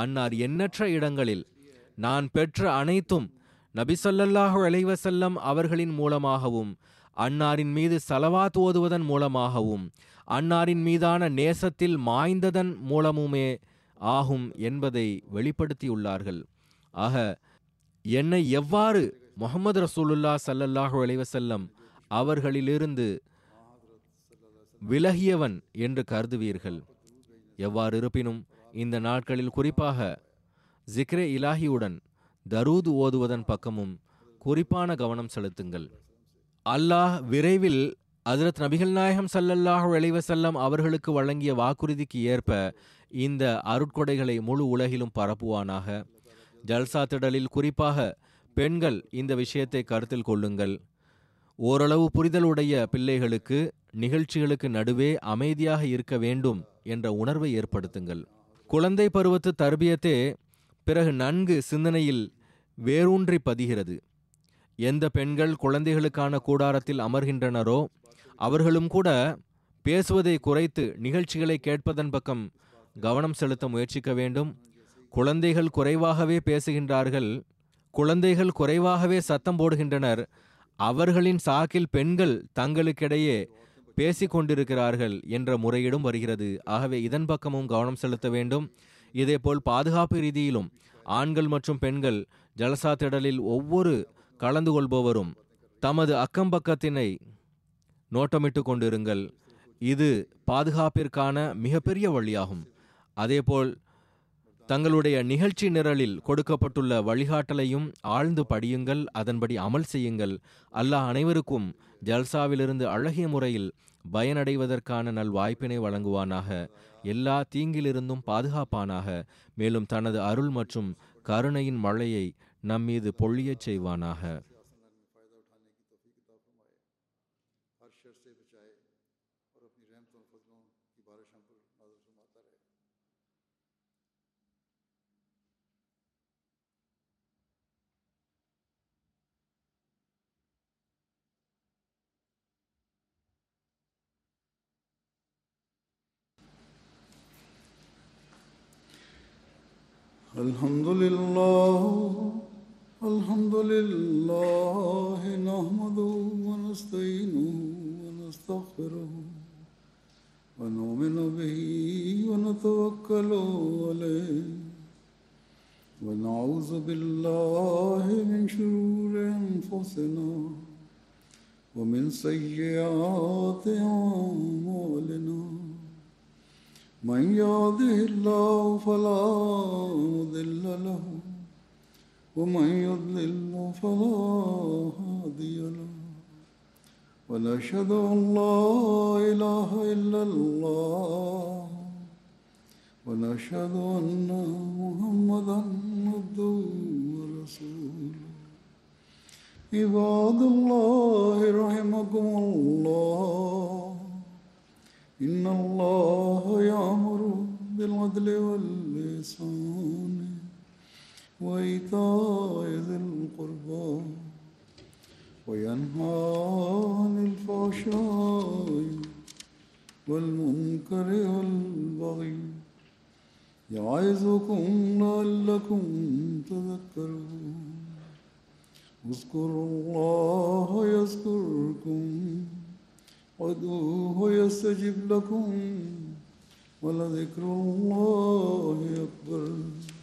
அன்னார் எண்ணற்ற இடங்களில் நான் பெற்ற அனைத்தும் நபி ஸல்லல்லாஹு அலைஹி வஸல்லம் அவர்களின் மூலமாகவும் அன்னாரின் மீது சலவாத் ஓதுவதன் மூலமாகவும் அன்னாரின் மீதான நேசத்தில் மாய்ந்ததன் மூலமுமே ஆகும் என்பதை வெளிப்படுத்தியுள்ளார்கள். ஆக என்னை எவ்வாறு முஹம்மது ரசூலுல்லா ஸல்லல்லாஹு அலைஹி வஸல்லம் அவர்களிலிருந்து விலகியவன் என்று கருதுவீர்கள். எவ்வாறு இருப்பினும் இந்த நாட்களில் குறிப்பாக ஜிக்ரே இலாஹியுடன் தரூது ஓதுவதன் பக்கமும் குறிப்பான கவனம் செலுத்துங்கள். அல்லாஹ் விரைவில் ஹஜ்ரத் நபிகள் நாயகம் ஸல்லல்லாஹு அலைஹி வஸல்லம் அவர்களுக்கு வழங்கிய வாக்குறுதிக்கு ஏற்ப இந்த அருட்கொடைகளை முழு உலகிலும் பரப்புவானாக. ஜல்சா திடலில் குறிப்பாக பெண்கள் இந்த விஷயத்தை கருத்தில் கொள்ளுங்கள். ஓரளவு புரிதலுடைய பிள்ளைகளுக்கு நிகழ்ச்சிகளுக்கு நடுவே அமைதியாக இருக்க வேண்டும் என்ற உணர்வை ஏற்படுத்துங்கள். குழந்தை பருவத்து தர்பியத்தே பிறகு நன்கு சிந்தனையில் வேரூன்றி பதிகிறது. எந்த பெண்கள் குழந்தைகளுக்கான கூடாரத்தில் அமர்கின்றனரோ அவர்களும் கூட பேசுவதை குறைத்து நிகழ்ச்சிகளை கேட்பதன் பக்கம் கவனம் செலுத்த முயற்சிக்க வேண்டும். குழந்தைகள் குறைவாகவே பேசுகின்றார்கள், குழந்தைகள் குறைவாகவே சத்தம் போடுகின்றனர். அவர்களின் சாக்கில் பெண்கள் தங்களுக்கிடையே பேசிக்கொண்டிருக்கிறார்கள் என்ற முறையீடும் வருகிறது. ஆகவே இதன் பக்கமும் கவனம் செலுத்த வேண்டும். இதேபோல் பாதுகாப்பு ரீதியிலும் ஆண்கள் மற்றும் பெண்கள் ஜல்சா திடலில் ஒவ்வொரு கலந்து கொள்பவரும் தமது அக்கம்பக்கத்தினை நோட்டமிட்டு கொண்டிருங்கள். இது பாதுகாப்பிற்கான மிகப்பெரிய வழியாகும். அதேபோல் தங்களுடைய நிகழ்ச்சி நிரலில் கொடுக்கப்பட்டுள்ள வழிகாட்டலையும் ஆழ்ந்து படியுங்கள், அதன்படி அமல் செய்யுங்கள். அல்லாஹ் அனைவருக்கும் ஜல்சாவிலிருந்து அழகிய முறையில் பயனடைவதற்கான நல் வாய்ப்பினை வழங்குவானாக, எல்லா தீங்கிலிருந்தும் பாதுகாப்பானாக, மேலும் தனது அருள் மற்றும் கருணையின் மழையை நம்மீது பொழியச் செய்வானாக. الحمدللہ الحمدللہ نحمده ونستعینه ونستغفره ونؤمن به ونتوکل علیه ونعوذ باللہ من شرور انفسنا ومن سیئات اعمالنا من يهده الله فلا مضل له ومن يضلل فلا هادي له ونشهد أن لا إله إلا الله ونشهد أن محمدا عبده ورسوله عباد الله رحمكم الله إن الله يأمر بالعدل والإحسان وإيتاء ذي القربى وينهى عن الفحشاء والمنكر والبغي يعظكم لعلكم تذكرون اذكروا الله يذكركم وادعوه يستجب لكم ولذكر الله أكبر.